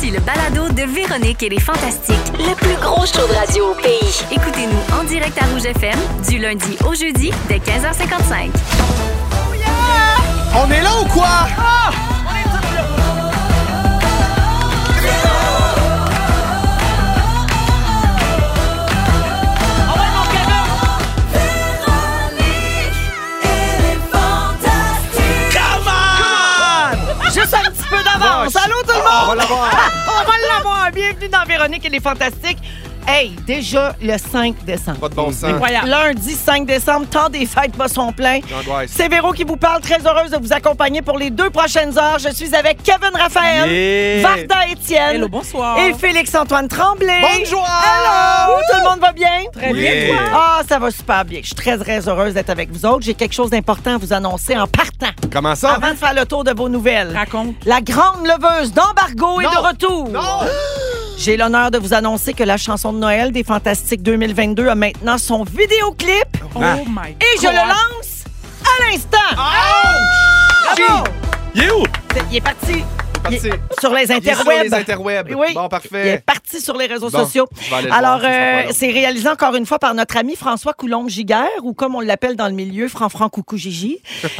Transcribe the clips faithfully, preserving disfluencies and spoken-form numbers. Voici le balado de Véronique et les Fantastiques, le plus gros show de radio au pays. Écoutez-nous en direct à Rouge F M, du lundi au jeudi, dès quinze heures cinquante-cinq. Oh yeah! On est là ou quoi? Ah! On est tous là! Allô tout le monde! On va l'avoir! On va l'avoir! Bienvenue dans Véronique et les Fantastiques. Hey, déjà le cinq décembre. Pas de bon sens. Incroyable. Lundi cinq décembre, temps des fêtes pas son plein. C'est Véro qui vous parle, très heureuse de vous accompagner pour les deux prochaines heures. Je suis avec Kevin Raphaël, yeah. Varda Étienne, hello, bonsoir. Et Félix-Antoine Tremblay. Bonjour! Hello! Woo! Tout le monde va bien? Très oui. bien. Ah, ça va super bien. Je suis très, très heureuse d'être avec vous autres. J'ai quelque chose d'important à vous annoncer en partant. Comment ça? Avant de faire le tour de vos nouvelles. Raconte. La grande leveuse d'embargo non. est de retour. Non! J'ai l'honneur de vous annoncer que la chanson de Noël des Fantastiques deux mille vingt-deux a maintenant son vidéoclip. Oh my God. Et je le lance à l'instant. Oh! Bravo! Il est où? Il est parti. Il est sur les interwebs. Il est sur les interwebs. Oui. Bon, parfait. Il est parti sur les réseaux bon, sociaux. Alors, euh, c'est réalisé encore une fois par notre ami François Coulombe-Giguère, ou comme on l'appelle dans le milieu, Franfran Coucou Gigi. euh,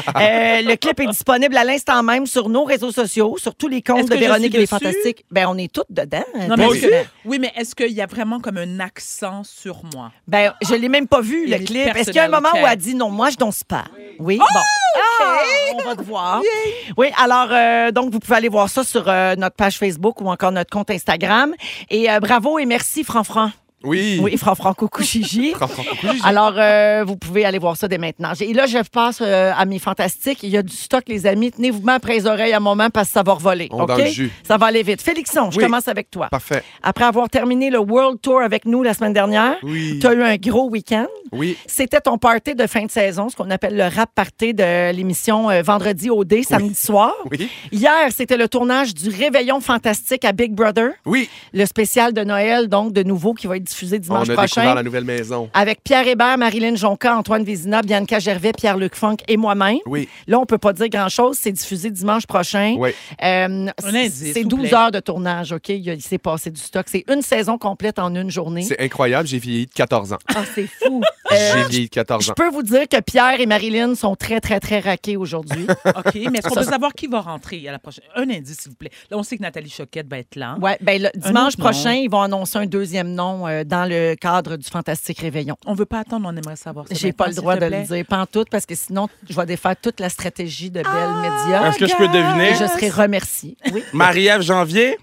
le clip est disponible à l'instant même sur nos réseaux sociaux, sur tous les comptes de Véronique et les Fantastiques. Ben, on est toutes dedans. Non, mais oui. Que, oui, mais est-ce qu'il y a vraiment comme un accent sur moi? Ben, je l'ai même pas vu, le clip. Est-ce qu'il y a un moment où elle dit non, moi, je danse pas? Oui. Oui. Oh, bon. Okay. Ah, on va te voir. Yeah. Oui, alors, euh, donc, vous pouvez aller voir ça sur euh, notre page Facebook ou encore notre compte Instagram. Et euh, bravo et merci, Franfran. Oui. Oui, Franfran Coucou Gigi. Franfran Coucou Gigi. Alors, euh, vous pouvez aller voir ça dès maintenant. Et là, je passe euh, à mes fantastiques. Il y a du stock, les amis. Tenez-vous bien après les oreilles un moment parce que ça va revoler. On okay? dans le jus. Ça va aller vite. Félixon, je oui. commence avec toi. Parfait. Après avoir terminé le World Tour avec nous la semaine dernière, oui. tu as eu un gros week-end. Oui. C'était ton party de fin de saison, ce qu'on appelle le rap party de l'émission euh, Vendredi Audet, oui. samedi soir. Oui. Hier, c'était le tournage du Réveillon Fantastique à Big Brother. Oui. Le spécial de Noël, donc, de Noovo, qui va être diffusé dimanche prochain. On a découvert la nouvelle maison. Avec Pierre Hébert, Marilyn Jonca, Antoine Vézina, Bianca Gervais, Pierre-Luc Funk et moi-même. Oui. Là, on ne peut pas dire grand-chose. C'est diffusé dimanche prochain. Oui. Euh, indice, c'est douze heures de tournage, OK? Il, il s'est passé du stock. C'est une saison complète en une journée. C'est incroyable. J'ai vieilli de quatorze ans. Ah, c'est fou. Euh, J'ai vieilli de quatorze ans. Je peux vous dire que Pierre et Marilyn sont très, très, très raqués aujourd'hui. OK, mais est-ce qu'on peut savoir qui va rentrer à la prochaine? Un indice, s'il vous plaît. Là, on sait que Nathalie Choquette va être là. Oui, bien, le dimanche prochain, nom. Ils vont annoncer un deuxième nom euh, dans le cadre du Fantastique Réveillon. On ne veut pas attendre, on aimerait savoir ça. J'ai pas le droit de le dire, pas en tout, parce que sinon, je vais défaire toute la stratégie de Bell ah, Media. Est-ce que je peux deviner? Et je serai remerciée. Oui. Marie-Ève Janvier?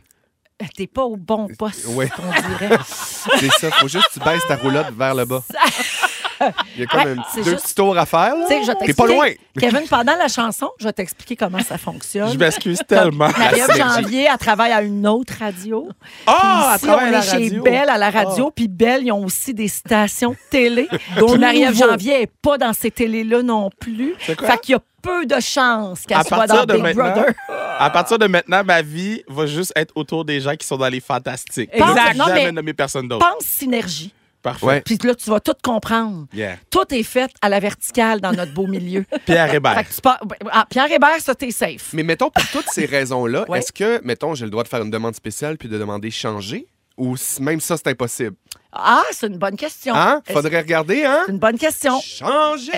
T'es pas au bon poste, ouais. on dirait. C'est ça, faut juste que tu baisses ta roulotte vers le bas. Il y a quand même ouais, deux juste... petits tours à faire. T'es pas loin. Kevin, pendant la chanson, je vais t'expliquer comment ça fonctionne. Je m'excuse tellement. Marie-Ève Janvier, elle travaille à une autre radio. Ah! Oh, on est chez Bell à la radio. Oh. Puis Bell, ils ont aussi des stations de télé. Donc Marie-Ève Janvier n'est pas dans ces télés-là non plus. Fait qu'il y a peu de chance qu'elle à soit dans Big Brother. À partir de maintenant, ma vie va juste être autour des gens qui sont dans les Fantastiques. Exact. Non, mais nommé personne d'autre. Pense synergie. Parfait. Puis là, tu vas tout comprendre. Yeah. Tout est fait à la verticale dans notre beau milieu. Pierre Hébert. Par... Ah, Pierre Hébert, ça, t'es safe. Mais mettons, pour toutes ces raisons-là, ouais. est-ce que, mettons, j'ai le droit de faire une demande spéciale puis de demander changer? Ou même ça, c'est impossible? Ah, c'est une bonne question. Hein? Faudrait est-ce... regarder, hein? C'est une bonne question. Changer!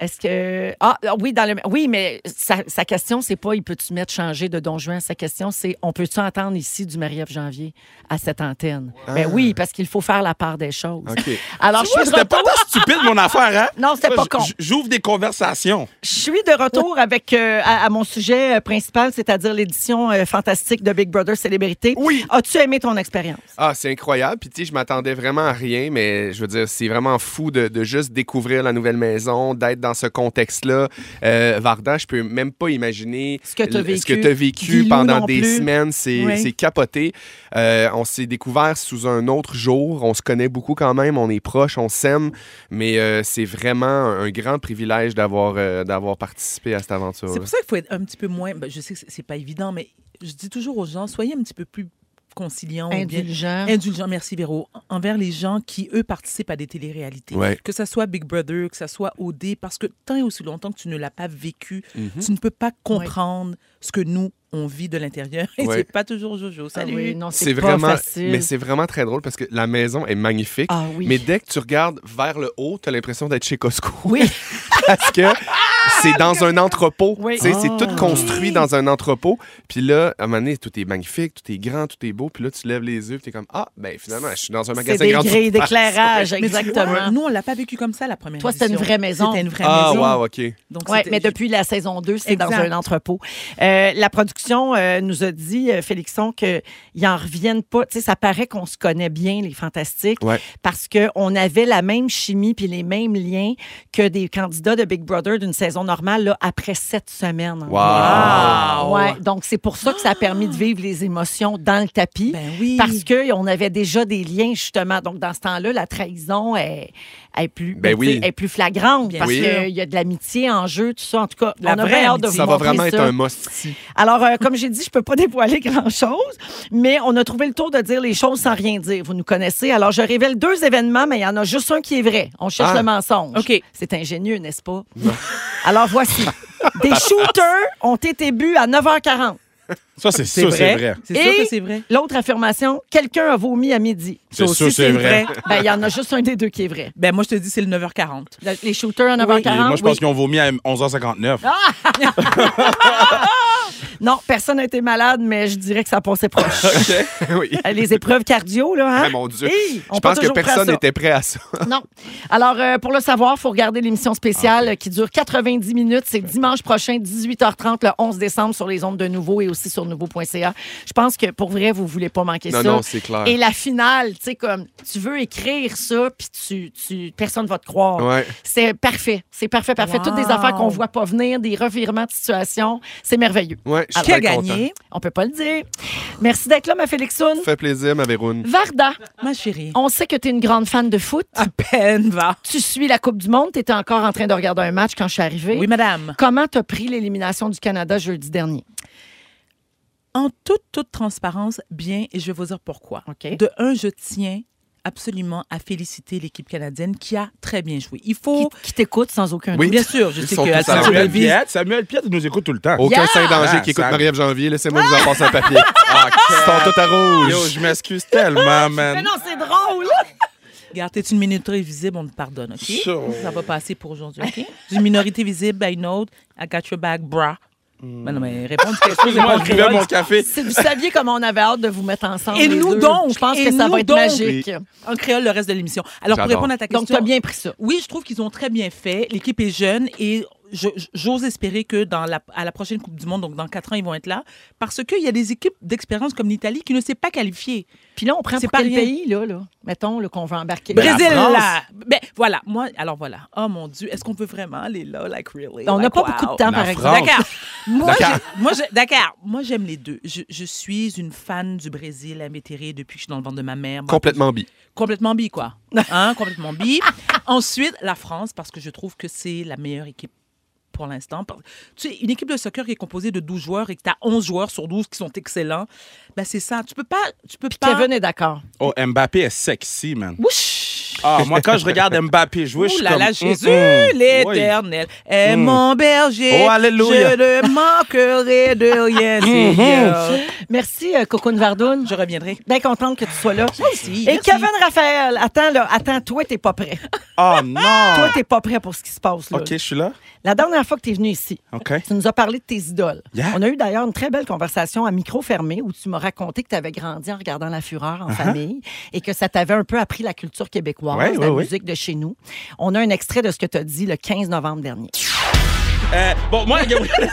Est-ce que... Ah, oui, dans le... oui mais sa, sa question, c'est pas « Il peut-tu mettre changer de Don Juan? » Sa question, c'est « On peut-tu entendre ici du Marie-Ève Janvier à cette antenne? Ah. » Ben oui, parce qu'il faut faire la part des choses. Okay. Alors, je suis de retour... C'était pas tant stupide, mon affaire, hein? Non, c'était pas con. J'ouvre des conversations. Je suis de retour avec, euh, à, à mon sujet euh, principal, c'est-à-dire l'édition euh, fantastique de Big Brother Célébrité. Oui. As-tu aimé ton expérience? Ah, c'est incroyable. Puis, tu sais, je m'attendais vraiment à rien, mais je veux dire, c'est vraiment fou de, de juste découvrir la nouvelle maison, d'être dans ce contexte-là. Euh, Varda, je peux même pas imaginer ce que tu as vécu, vécu pendant des plus. semaines. C'est, oui. c'est capoté. Euh, on s'est découvert sous un autre jour. On se connaît beaucoup quand même. On est proches, on s'aime. Mais euh, c'est vraiment un grand privilège d'avoir, euh, d'avoir participé à cette aventure. C'est pour ça qu'il faut être un petit peu moins... Ben, je sais que c'est pas évident, mais je dis toujours aux gens, soyez un petit peu plus conciliant, indulgent. Bien, indulgent, merci Véro, envers les gens qui, eux, participent à des téléréalités. Ouais. Que ça soit Big Brother, que ça soit O D, parce que tant et aussi longtemps que tu ne l'as pas vécu, mm-hmm. tu ne peux pas comprendre ouais. ce que nous, on vit de l'intérieur et ouais. c'est pas toujours Jojo. Salut. Ah oui, non, c'est, c'est pas vraiment facile. Mais c'est vraiment très drôle parce que la maison est magnifique. Ah oui. Mais dès que tu regardes vers le haut, t'as l'impression d'être chez Costco. Oui. Parce que c'est dans un entrepôt. Oui. Tu sais, oh. c'est tout construit oui. dans un entrepôt. Puis là, à un moment donné, tout est magnifique, tout est grand, tout est beau. Puis là, tu lèves les yeux et t'es comme ah, ben finalement, je suis dans un magasin grand. C'est des grilles d'éclairage, exactement. Vois, nous, on l'a pas vécu comme ça la première. Toi, c'était une vraie maison. C'était une vraie ah, maison. Ah wow, ok. Donc, ouais, mais depuis la saison deux, c'est exact. Dans un entrepôt. Euh, la production Euh, nous a dit, euh, Félixon, qu'ils n'en reviennent pas. Tu sais, ça paraît qu'on se connaît bien, les Fantastiques, ouais. parce qu'on avait la même chimie puis les mêmes liens que des candidats de Big Brother d'une saison normale là, après sept semaines. Wow! wow. Ouais, donc, c'est pour ça que ça a permis de vivre les émotions dans le tapis. Ben oui. Parce qu'on avait déjà des liens, justement. Donc, dans ce temps-là, la trahison est, est, plus, ben oui. est plus flagrante bien parce oui. qu'il y a de l'amitié en jeu, tout ça. En tout cas, la on a vraie hâte de vous ça va vraiment ça. Être un must-see. Alors, Euh, comme j'ai dit, je ne peux pas dévoiler grand-chose, mais on a trouvé le tour de dire les choses sans rien dire. Vous nous connaissez. Alors, je révèle deux événements, mais il y en a juste un qui est vrai. On cherche ah. le mensonge. Okay. C'est ingénieux, n'est-ce pas? Alors, voici. Des shooters ont été bu à neuf heures quarante. Ça, c'est, c'est sûr, vrai. c'est vrai. C'est sûr que c'est vrai. L'autre affirmation, quelqu'un a vomi à midi. C'est sûr, c'est, c'est vrai. Il ben, y en a juste un des deux qui est vrai. Ben, moi, je te dis, c'est le neuf heures quarante. Le, les shooters à neuf heures quarante. Oui. Moi, je pense oui. qu'ils ont vomi à onze heures cinquante-neuf. Ah! Non, personne n'a été malade, mais je dirais que ça passait proche. OK, oui. Les épreuves cardio, là, hein? Ah, mon Dieu. Hey, je pense que personne n'était prêt à ça. Non. Alors, euh, pour le savoir, il faut regarder l'émission spéciale ah, okay. qui dure quatre-vingt-dix minutes. C'est dimanche prochain, dix-huit heures trente, le onze décembre, sur les ondes de Noovo et aussi sur Noovo point c a. Je pense que, pour vrai, vous ne voulez pas manquer non, ça. Non, non, c'est clair. Et la finale, tu sais, comme, tu veux écrire ça, puis tu, tu, personne ne va te croire. Ouais. C'est parfait. C'est parfait, parfait. Wow. Toutes des affaires qu'on ne voit pas venir, des revirements de situation. C'est merveilleux. Ouais. Qui a gagné? Content. On peut pas le dire. Merci d'être là, ma Félixoune. Ça fait plaisir, ma Véroune. Varda. Ma chérie. On sait que tu es une grande fan de foot. À peine, va. Tu suis la Coupe du Monde. Tu étais encore en train de regarder un match quand je suis arrivée. Oui, madame. Comment tu as pris l'élimination du Canada jeudi dernier? En toute, toute transparence, bien, et je vais vous dire pourquoi. Okay. De un, je tiens absolument à féliciter l'équipe canadienne qui a très bien joué. Il faut... Qui, qui t'écoute sans aucun doute. Oui, bien sûr. Je Ils sais que Samuel Piette, Samuel Piette nous écoute tout le temps. Aucun yeah! Saint-Danger ah, qui écoute Sam... Marie-Ève Janvier. Laissez-moi vous en passer un papier. Ah, ils sont tous à rouge. Yo, je m'excuse tellement, man. Mais non, c'est drôle. Regarde, t'es une minorité visible, on te pardonne, OK? Sure. Ça va passer pour aujourd'hui, OK? D'une minorité visible, by note, I got your back, brah. Ben non, mais répondre quelque chose. Moi, je buvais mon café. Si vous saviez comment on avait hâte de vous mettre ensemble. Et nous deux, donc, je pense que ça va être donc, magique. On créole le reste de l'émission. Alors, j'adore. Pour répondre à ta question. Donc, tu as bien pris ça. Oui, je trouve qu'ils ont très bien fait. L'équipe est jeune et je, j'ose espérer que dans la, à la prochaine Coupe du Monde, donc dans quatre ans, ils vont être là. Parce qu'il y a des équipes d'expérience comme l'Italie qui ne s'est pas qualifiée. Puis là, on prend c'est pour pas quel rien. Pays, là, là, mettons, là, qu'on va embarquer? Brésil, là! Ben, voilà, moi, alors voilà. Oh mon Dieu, est-ce qu'on peut vraiment aller là, like really? On n'a like, pas wow. beaucoup de temps, la par France. Exemple. D'accord. Moi, D'accord. J'ai, moi, j'ai, d'accord. Moi, j'aime les deux. Je, je suis une fan du Brésil invétérée depuis que je suis dans le ventre de ma mère. Moi, complètement bi. Complètement bi, quoi. Hein, complètement bi. Ensuite, la France, parce que je trouve que c'est la meilleure équipe pour l'instant. Tu sais, une équipe de soccer qui est composée de douze joueurs et que tu as onze joueurs sur douze qui sont excellents, ben c'est ça. Tu peux pas... Tu peux pas... Kevin est d'accord. Oh, Mbappé est sexy, man. Ouch! Ah, moi, quand je regarde Mbappé jouer, je suis comme... Ouh là là, Jésus, mm, l'Éternel oui. est mm. mon berger. Oh, alléluia. Je ne manquerai de rien. Mm-hmm. Merci, Cocoon Vardoune. Je reviendrai. Bien contente que tu sois là. Moi aussi. Et merci. Kevin Raphaël, attends, là, attends, toi, t'es pas prêt. Oh non! Toi, t'es pas prêt pour ce qui se passe, là. OK, je suis là. La dernière fois que tu es venu ici, okay. tu nous as parlé de tes idoles. Yeah. On a eu d'ailleurs une très belle conversation à micro fermé où tu m'as raconté que tu avais grandi en regardant La Fureur en uh-huh. famille et que ça t'avait un peu appris la culture québécoise, ouais, la ouais, musique ouais. de chez nous. On a un extrait de ce que tu as dit le quinze novembre dernier. Euh, bon, moi, Gabriel...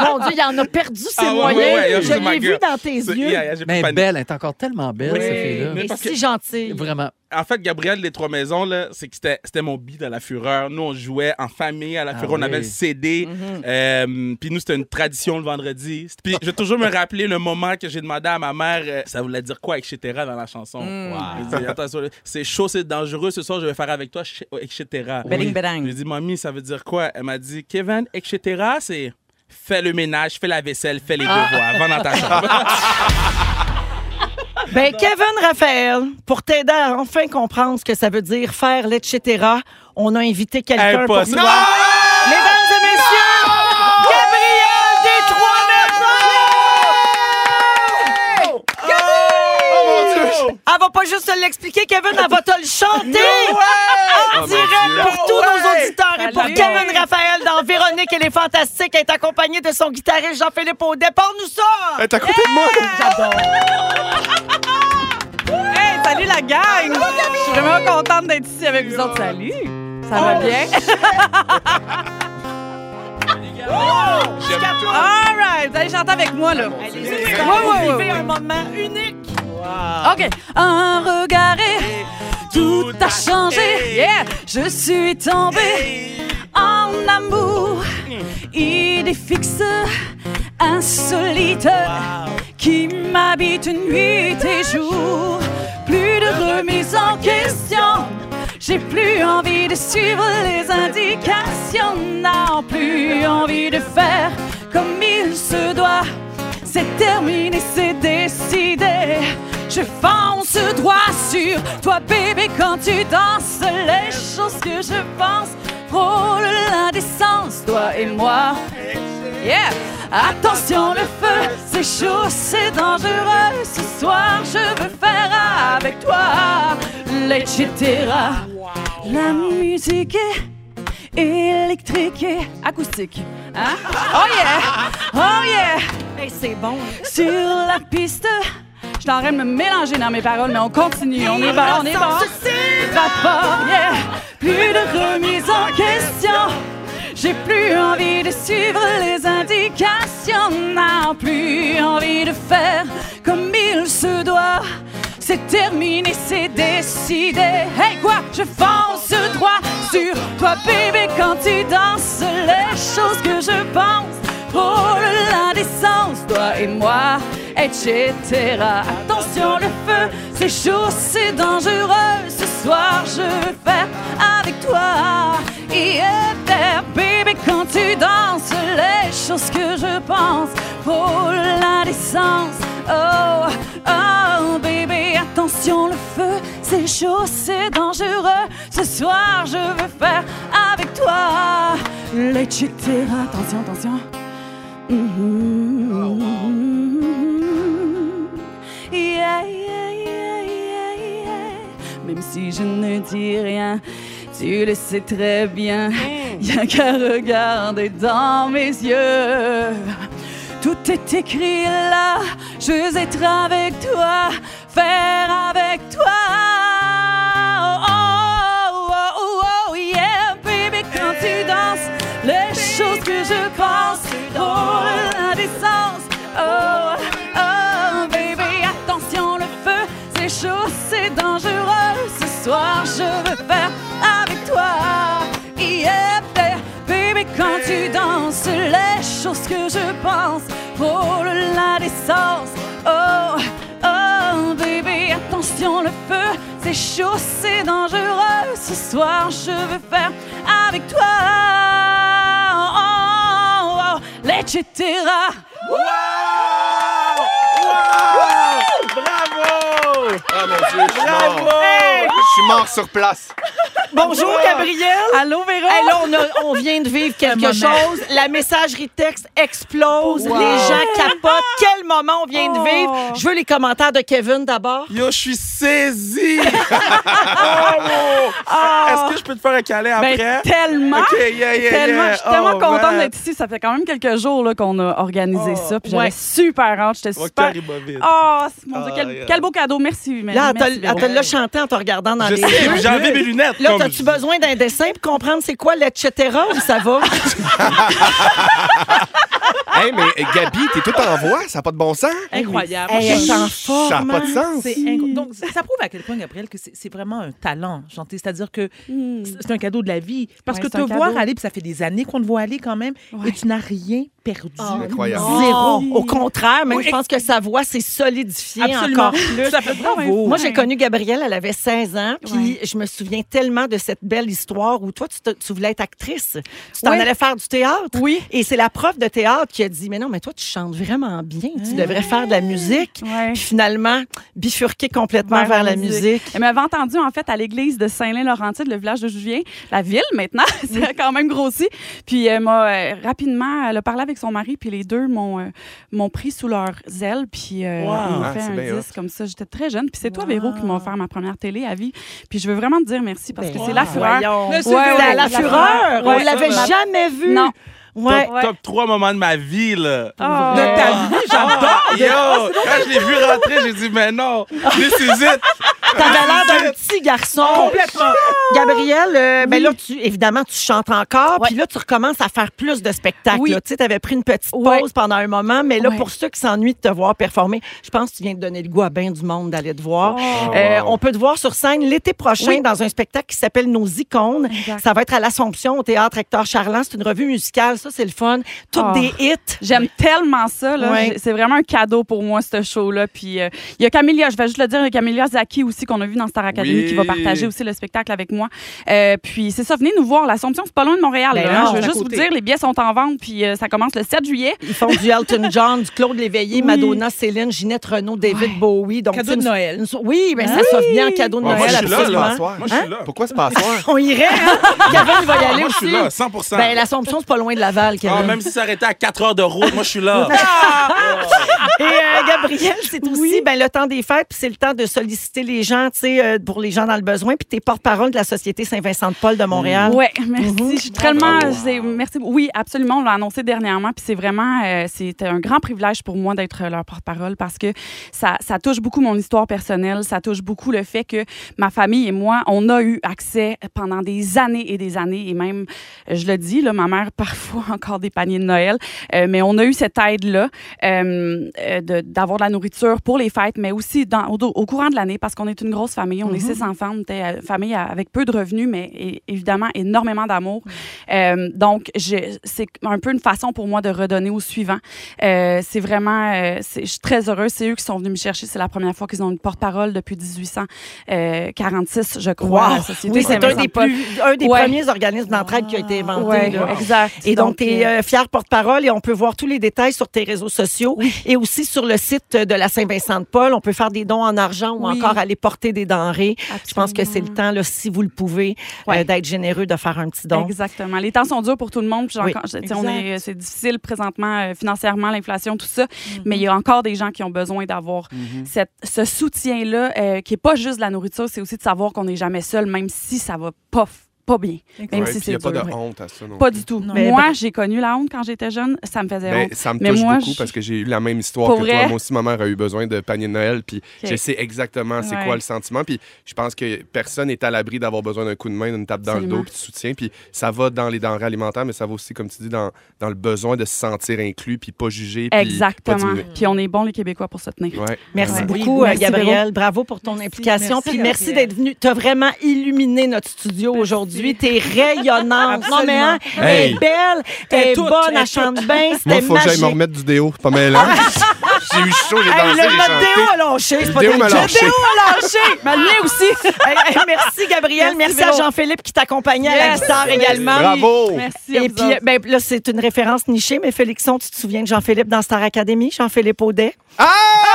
Mon Dieu, il en a perdu ses ah, moyens. Ouais, ouais, ouais, je l'ai vu dans tes c'est, yeux. Yeah, yeah, mais belle, elle est encore tellement belle, oui, cette fille-là. Mais si que... gentille. Vraiment. En fait, Gabriel des Trois-Maisons, là, c'est que c'était, c'était mon beat à La Fureur. Nous, on jouait en famille à La ah Fureur. Oui. On avait le C D. Mm-hmm. Euh, puis nous, c'était une tradition le vendredi. Puis je vais toujours me rappeler le moment que j'ai demandé à ma mère euh, ça voulait dire quoi, et cetera dans la chanson. Mm. Wow. Je lui ai dit, attention, c'est chaud, c'est dangereux. Ce soir, je vais faire avec toi, et cetera. Oui. Je lui ai dit, mamie, ça veut dire quoi? Elle m'a dit, Kevin, et cetera, c'est fais le ménage, fais la vaisselle, fais les devoirs. Ah. Va dans ta chambre. Ben, Kevin Raphaël, pour t'aider à enfin comprendre ce que ça veut dire faire l'etcetera, on a invité quelqu'un pour toi. Mesdames et messieurs, non! Gabriel des Trois-Maisons! Oh! Gabriel! Oh mon Dieu! Elle va pas juste te l'expliquer, Kevin, elle va te le chanter! En direct pour tous nos auditeurs et pour Kevin Raphaël dans Véronique et les Fantastiques, elle est accompagnée de son guitariste Jean-Philippe Audet. Parle-nous ça! Elle est à côté de moi! J'adore! Hey, salut la gang! Je suis vraiment contente d'être ici avec vous autres. Salut! Ça va bien? All right! Vous allez chanter avec moi, là. Vous vivez un moment unique. OK. Un regard et tout a changé. Yeah. Je suis tombée en amour. Il est fixe, insolite, qui m'habite nuit et jour. Plus de remise en question. J'ai plus envie de suivre les indications. Non, plus envie de faire comme il se doit. C'est terminé, c'est décidé. Je fonce droit sur toi, bébé, quand tu danses. Les choses que je pense frôlent l'indécence, toi et moi. Yeah. Attention, le feu, c'est chaud, c'est dangereux. Ce soir, je veux faire avec toi l'etcetera. La musique est électrique et acoustique. Hein? Oh yeah! Oh yeah! Hey, c'est bon! Sur la piste, je suis en train de me mélanger dans mes paroles, mais on continue, on est bon, on est bon! Rapport, yeah! Plus de remise en question, j'ai plus envie de suivre les indications, non, plus envie de faire comme il se doit. C'est terminé, c'est décidé. Hey, quoi? Je fonce droit sur toi, bébé, quand tu danses. Les choses que je pense frôlent l'indécence, toi et moi, et cetera. Attention, le feu, c'est chaud, c'est dangereux. Ce soir, je veux faire avec toi. Yeah, bébé, quand tu danses, les choses que je pense frôlent l'indécence. Oh, oh, bébé, attention, le feu, c'est chaud, c'est dangereux. Ce soir, je veux faire avec toi l'etcetera. Attention, attention. Mm-hmm. Yeah, yeah, yeah, yeah, yeah. Même si je ne dis rien, tu le sais très bien. Y'a qu'à regarder dans mes yeux. Tout est écrit là, je veux être avec toi, faire avec toi. Oh, oh, oh, oh, yeah, baby, quand tu danses, les choses que je pense, oh, l'indécence. Oh, oh, baby, attention, le feu, c'est chaud, c'est dangereux. Ce soir, je veux faire avec toi. Yeah, baby, quand tu danses, les choses que je pense frôle l'indécence. Oh, oh, bébé, attention, le feu, c'est chaud, c'est dangereux. Ce soir, je veux faire avec toi. Oh, oh, oh, l'etcetera. Wow! Wow! Bravo! Oh mon Dieu, je suis Bravo! mort. Hey! Je suis mort sur place. Bonjour, Gabriel. Allô, Véro. Hey, là, on, a, on vient de vivre quelque chose. La messagerie texte explose. Wow. Les gens capotent. Quel moment on vient oh. de vivre. Je veux les commentaires de Kevin d'abord. Yo, je suis saisie. oh. Oh. Est-ce que je peux te faire un câlin après? Ben, tellement. Okay, yeah, yeah, tellement. Yeah. Je suis oh, tellement contente d'être ici. Ça fait quand même quelques jours là, qu'on a organisé oh. ça. Puis j'avais ouais. super hâte. J'étais super... Oh, mon Dieu, oh, quel, yeah. quel beau cadeau. Merci, Mélanie. Là, merci, elle te l'a chanté en te regardant dans je les yeux. J'ai enlevé mes lunettes. Là, as-tu besoin d'un dessin pour comprendre c'est quoi l'etcetera ou ça va? Hey, mais Gabi, t'es tout en voix, ça n'a pas de bon sens. Incroyable. Hey, je t'en forme. Ça n'a pas de sens. C'est inc... Donc, ça prouve à quel point, Gabriel, que c'est, c'est vraiment un talent chanter. C'est-à-dire que mm. c'est un cadeau de la vie. Parce ouais, que te voir cadeau. aller, puis ça fait des années qu'on te voit aller quand même, ouais. et tu n'as rien perdu. Oh, incroyable. Zéro. Oh. Au contraire, même oui, je pense que sa voix s'est solidifiée absolument. encore plus. Ça fait bravo. Moi, j'ai connu Gabrielle, elle avait seize ans, puis ouais. je me souviens tellement de cette belle histoire où toi, tu, te, tu voulais être actrice. Tu t'en oui. allais faire du théâtre. Oui. Et c'est la prof de théâtre qui a dit mais non, mais toi, tu chantes vraiment bien. Tu devrais faire de la musique. Ouais. Puis finalement, bifurquer complètement vers, vers la musique. musique. Elle m'avait entendu, en fait, à l'église de Saint-Lin-Laurentide, le village de Juvien. La ville, maintenant, c'est oui. quand même grossi. Puis elle m'a euh, rapidement, elle a parlé avec son mari, puis les deux m'ont, euh, m'ont pris sous leurs ailes. Puis euh, wow. on a fait ah, un disque comme ça. J'étais très jeune. Puis c'est wow. toi, Véro, qui m'a offert ma première télé à vie. Puis je veux vraiment te dire merci parce ben, que wow. c'est la fureur. Ouais, la, la, la fureur! Ouais, on l'avait ça, jamais vue! Non. Ouais. Top, top trois moments de ma vie, là. Oh. De ta vie, j'adore! Oh. Yo! Quand je l'ai vu rentrer, j'ai dit, mais non! This is it! T'avais l'air d'un petit garçon. Complètement. Gabriel, euh, oui. ben là, tu, évidemment, tu chantes encore. Puis là, tu recommences à faire plus de spectacles. Oui. Tu sais, t'avais pris une petite pause oui. pendant un moment. Mais là, oui. pour ceux qui s'ennuient de te voir performer, je pense que tu viens de donner le goût à bien du monde d'aller te voir. Oh. Euh, on peut te voir sur scène l'été prochain oui. dans un spectacle qui s'appelle Nos Icônes. Exact. Ça va être à l'Assomption, au Théâtre Hector Charland. C'est une revue musicale. Ça, c'est le fun. Toutes oh. des hits. J'aime tellement ça. Là. Oui. C'est vraiment un cadeau pour moi, ce show-là. Puis il euh, y a Camélia, je vais juste le dire, Camélia Zaki aussi, qu'on a vu dans Star Academy, oui. qui va partager aussi le spectacle avec moi. Euh, puis c'est ça, venez nous voir. L'Assomption, c'est pas loin de Montréal. Ben là, non, je veux juste vous dire, les billets sont en vente, puis euh, ça commence le sept juillet. Ils font du Elton John, du Claude Léveillé, oui. Madonna, Céline, Ginette Renaud, David ouais. Bowie. Donc, cadeau de Noël. Une... Oui, bien oui. ça sort bien en cadeau de ouais, Noël. Moi, je suis absolument. là, là moi, je suis hein? là. Pourquoi c'est pas à soir? On irait, hein? Kevin, il va y aller moi, aussi. Je suis là, cent pour cent. Ben, L'Assomption, c'est pas loin de Laval, Kevin. Ah, même si ça arrêtait à quatre heures de route, moi, je suis là. Et euh, Gabriel, c'est aussi oui. ben, le temps des fêtes, puis c'est le temps de solliciter les gens, tu sais, euh, pour les gens dans le besoin, puis t'es porte-parole de la Société Saint-Vincent-de-Paul de Montréal. Oui, merci. Mm-hmm. Je suis tellement... Oh, wow. c'est, merci. Oui, absolument, on l'a annoncé dernièrement, puis c'est vraiment... Euh, c'est un grand privilège pour moi d'être leur porte-parole parce que ça, ça touche beaucoup mon histoire personnelle, ça touche beaucoup le fait que ma famille et moi, on a eu accès pendant des années et des années, et même, je le dis, là, ma mère, parfois, encore des paniers de Noël, euh, mais on a eu cette aide-là, euh, De, d'avoir de la nourriture pour les fêtes, mais aussi dans, au, au courant de l'année, parce qu'on est une grosse famille. On mm-hmm. est six enfants, on était une famille avec peu de revenus, mais é- évidemment énormément d'amour. Euh, donc, je, c'est un peu une façon pour moi de redonner au suivant. Euh, c'est vraiment... Euh, c'est, je suis très heureuse. C'est eux qui sont venus me chercher. C'est la première fois qu'ils ont une porte-parole depuis dix-huit cent quarante-six, je crois. Wow. À la Société oui, c'est un des, plus, un des ouais. premiers organismes d'entraide wow. qui a été inventé. Ouais, là. Exact. Et donc, donc tu es euh, fière porte-parole et on peut voir tous les détails sur tes réseaux sociaux oui. et aussi sur le site de la Saint-Vincent-de-Paul, on peut faire des dons en argent ou oui. encore aller porter des denrées. Absolument. Je pense que c'est le temps, là, si vous le pouvez, ouais. euh, d'être généreux, de faire un petit don. Exactement. Les temps sont durs pour tout le monde. Oui. On est, c'est difficile présentement, euh, financièrement, l'inflation, tout ça. Mm-hmm. Mais il y a encore des gens qui ont besoin d'avoir mm-hmm. cette, ce soutien-là, euh, qui n'est pas juste de la nourriture, c'est aussi de savoir qu'on n'est jamais seul, même si ça va pas pas bien. Même ouais, si c'est y a dur. Pas de honte à ça. Non pas plus. Du tout. Non. Moi, ben... j'ai connu la honte quand j'étais jeune. Ça me faisait ben, honte. Ça me touche mais moi, beaucoup je... parce que j'ai eu la même histoire pour que vrai? Toi. Moi aussi, ma mère a eu besoin de panier de Noël. Puis okay. je sais exactement c'est ouais. quoi le sentiment. Puis je pense que personne n'est à l'abri d'avoir besoin d'un coup de main, d'une tape dans absolument. Le dos, puis de soutien. Puis ça va dans les denrées alimentaires, mais ça va aussi, comme tu dis, dans, dans le besoin de se sentir inclus, puis pas jugé. Exactement. Puis on est bons, les Québécois, pour se tenir. Ouais. Merci ouais. beaucoup, merci, Gabrielle. Bravo pour ton merci. Implication. Puis merci d'être venue. Tu as vraiment illuminé notre studio aujourd'hui. T'es rayonnante. Non, mais hein, hey. T'es belle, t'es, t'es toute, bonne, elle chante bien. Moi, faut magique. Que j'aille me remettre du déo. Pas mal. Hein? J'ai eu chaud, j'ai dansé, hey, le j'ai chanté. Déo a lâché. Le déo m'a lâché. Le déo a lâché. Mais le mien aussi. Hey, hey, merci, Gabriel. Merci, merci à Jean-Philippe qui t'accompagnait yes. à la guitare yes. également. Bravo. Merci. Et puis, ben, là, c'est une référence nichée, mais Félixon, tu te souviens de Jean-Philippe dans Star Academy? Jean-Philippe Audet. Ah!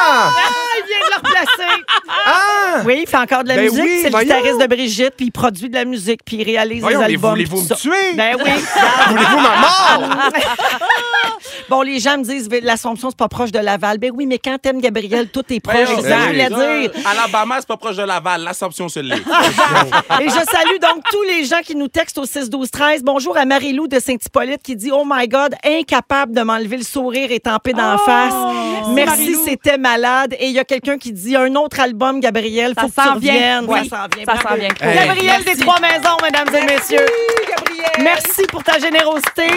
Ah! Il vient de le replacer. Ah! Oui, il fait encore de la ben musique. Oui, c'est le guitariste de Brigitte, puis il produit de la musique, puis il réalise voyons, les albums. Voulez-vous me tuer? Ben oui. Voulez-vous ma mort? Bon, les gens me disent l'Assomption, c'est pas proche de Laval. Ben oui, mais quand t'aimes Gabriel, tout est proche. Ben, ça, je voulais dire. Alabama, c'est pas proche de Laval. L'Assomption, c'est l'est. Et je salue donc tous les gens qui nous textent au six douze treize. Bonjour à Marie-Lou de Saint-Hippolyte qui dit oh my God, incapable de m'enlever le sourire étampé d'en oh, face. Merci, merci c'était malade. Et il y a quelqu'un qui dit un autre album, Gabriel, faut ça que tu reviennes. Oui, ça s'en vient. Ça s'en vient. Hey. Gabriel merci. Des Trois-Maisons, mesdames merci, et messieurs. Gabriel. Merci pour ta générosité.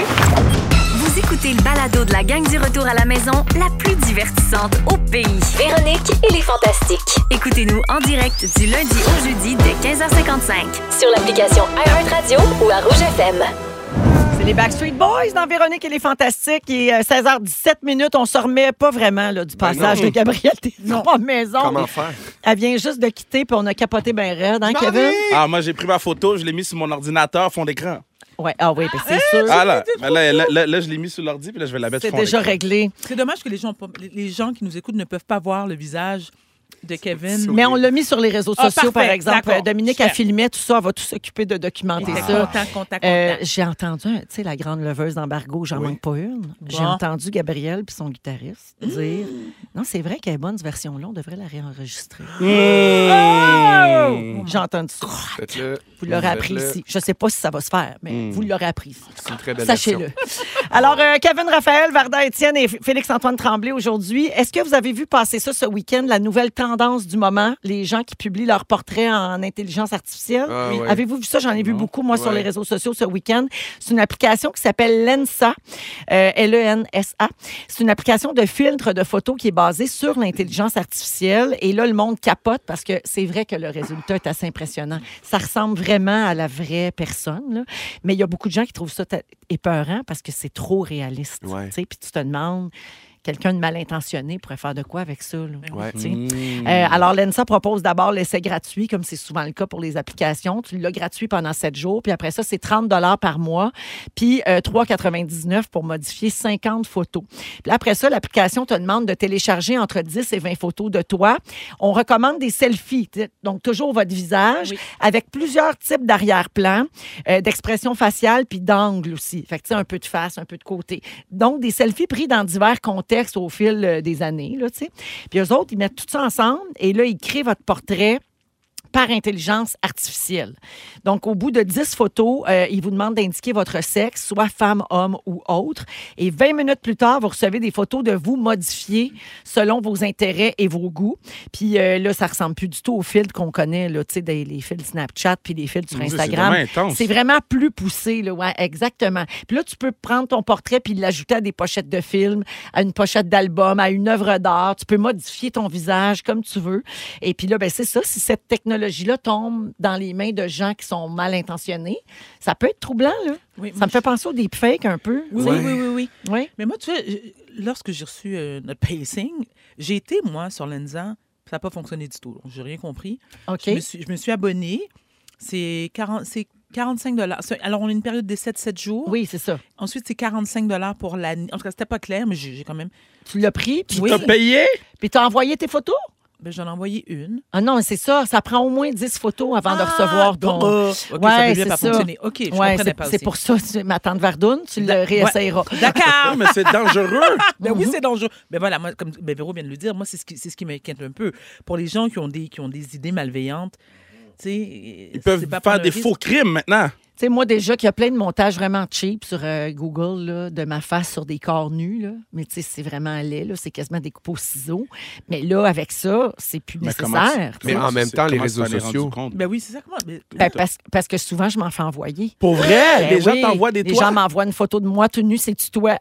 Vous écoutez le balado de la gang du retour à la maison, la plus divertissante au pays. Véronique et les Fantastiques. Écoutez-nous en direct du lundi au jeudi dès quinze heures cinquante-cinq sur l'application iHeartRadio ou à Rouge F M. Les Backstreet Boys dans Véronique et les Fantastiques. Et euh, seize heures dix-sept minutes, on se remet pas vraiment là, du passage de Gabriel des Trois-Maisons. Comment faire? Elle vient juste de quitter, puis on a capoté ben raide, hein, Kevin? Ah, moi, j'ai pris ma photo, je l'ai mis sur mon ordinateur, fond d'écran. Ouais. Ah oui, ben c'est hey, sûr. Ah là, ben là, là, là, là, je l'ai mis sur l'ordi, puis là, je vais la mettre sur l'écran. C'est déjà réglé. C'est dommage que les gens, les gens qui nous écoutent ne peuvent pas voir le visage de Kevin. Mais on l'a mis sur les réseaux ah, sociaux, parfait, par exemple. Dominique a filmé tout ça. Elle va tout s'occuper de documenter ah. ça. Content, content, content. Euh, j'ai entendu, tu sais, la grande leveuse d'embargo, j'en oui. manque pas une. Bon. J'ai entendu Gabriel puis son guitariste dire « Non, c'est vrai qu'elle est bonne, cette version-là, on devrait la réenregistrer. Mmh. » oh! J'ai entendu ça. Le, vous l'aurez appris le. ici. Je sais pas si ça va se faire, mais mmh. vous l'aurez appris ici. Sachez-le. Alors, euh, Kevin Raphaël, Varda Étienne et Félix-Antoine Tremblay aujourd'hui. Est-ce que vous avez vu passer ça ce week-end, la nouvelle tendance du moment, les gens qui publient leurs portraits en intelligence artificielle? Ah, oui. Avez-vous vu ça? J'en ai vu non. beaucoup, moi, ouais. sur les réseaux sociaux ce week-end. C'est une application qui s'appelle Lensa, euh, L E N S A. C'est une application de filtre de photos qui est basée sur l'intelligence artificielle. Et là, le monde capote parce que c'est vrai que le résultat est assez impressionnant. Ça ressemble vraiment à la vraie personne, là. Mais il y a beaucoup de gens qui trouvent ça t- épeurant parce que c'est trop réaliste. Ouais. Puis tu te demandes... Quelqu'un de mal intentionné pourrait faire de quoi avec ça? Là, ouais. mmh. euh, alors, l'E N S A propose d'abord l'essai gratuit, comme c'est souvent le cas pour les applications. Tu l'as gratuit pendant sept jours, puis après ça, c'est trente dollars par mois, puis euh, trois quatre-vingt-dix-neuf pour modifier cinquante photos. Puis après ça, l'application te demande de télécharger entre dix et vingt photos de toi. On recommande des selfies, donc toujours votre visage, oui. avec plusieurs types d'arrière-plan, euh, d'expression faciale, puis d'angle aussi. Fait que tu sais, un peu de face, un peu de côté. Donc, des selfies pris dans divers contextes au fil des années, là, tu sais. Puis eux autres, ils mettent tout ça ensemble et là, ils créent votre portrait par intelligence artificielle. Donc, au bout de dix photos, euh, ils vous demandent d'indiquer votre sexe, soit femme, homme ou autre. Et vingt minutes plus tard, vous recevez des photos de vous modifiées selon vos intérêts et vos goûts. Puis euh, là, ça ressemble plus du tout aux filtres qu'on connaît, là, tu sais, des, les filtres Snapchat puis les filtres sur Instagram. C'est vraiment intense. C'est vraiment plus poussé, là, ouais, exactement. Puis là, tu peux prendre ton portrait puis l'ajouter à des pochettes de films, à une pochette d'album, à une œuvre d'art. Tu peux modifier ton visage comme tu veux. Et puis là, ben c'est ça, si cette technologie là tombe dans les mains de gens qui sont mal intentionnés, ça peut être troublant, là. Oui, ça me fait penser au deepfake un peu. Oui, oui, oui, oui, oui. oui. Mais moi, tu vois, lorsque j'ai reçu euh, notre pacing, j'ai été, moi, sur Lensa, ça n'a pas fonctionné du tout. Donc, j'ai rien compris. Okay. Je, me suis, je me suis abonnée. C'est, quarante, c'est quarante-cinq dollars. Alors, on a une période d'essai de sept jours. Oui, c'est ça. Ensuite, c'est quarante-cinq dollars pour l'année. En tout cas, c'était pas clair, mais j'ai, j'ai quand même... Tu l'as pris, puis tu oui. t'as payé? Puis tu as envoyé tes photos? Ben, j'en ai envoyé une. Ah non, c'est ça. Ça prend au moins dix photos avant ah, de recevoir. Bon, bon. OK, ouais, ça ne devait pas ça. fonctionner. OK, je ouais, comprenais pas aussi. C'est pour ça, tu, ma tante Vardoune, tu le réessayeras. Ouais. D'accord. Mais c'est dangereux. Ben oui, c'est dangereux. Mais ben voilà, moi, comme ben Véro vient de le dire, moi, c'est ce qui, c'est ce qui m'inquiète un peu. Pour les gens qui ont des, qui ont des idées malveillantes, tu sais... Ils peuvent faire des risque. faux crimes maintenant. Tu sais, moi, déjà, qu'il y a plein de montages vraiment cheap sur euh, Google, là, de ma face sur des corps nus, là. Mais tu sais, c'est vraiment laid, là. C'est quasiment découpé au ciseau. Mais là, avec ça, c'est plus mais nécessaire. Tu... Mais en même temps, les réseaux sociaux... Ben oui, c'est ça. Comment... Ben, parce, parce que souvent, je m'en fais envoyer. Pour vrai? Ben les oui, gens t'envoient des toits? Les gens m'envoient une photo de moi tout nu, c'est-tu toi?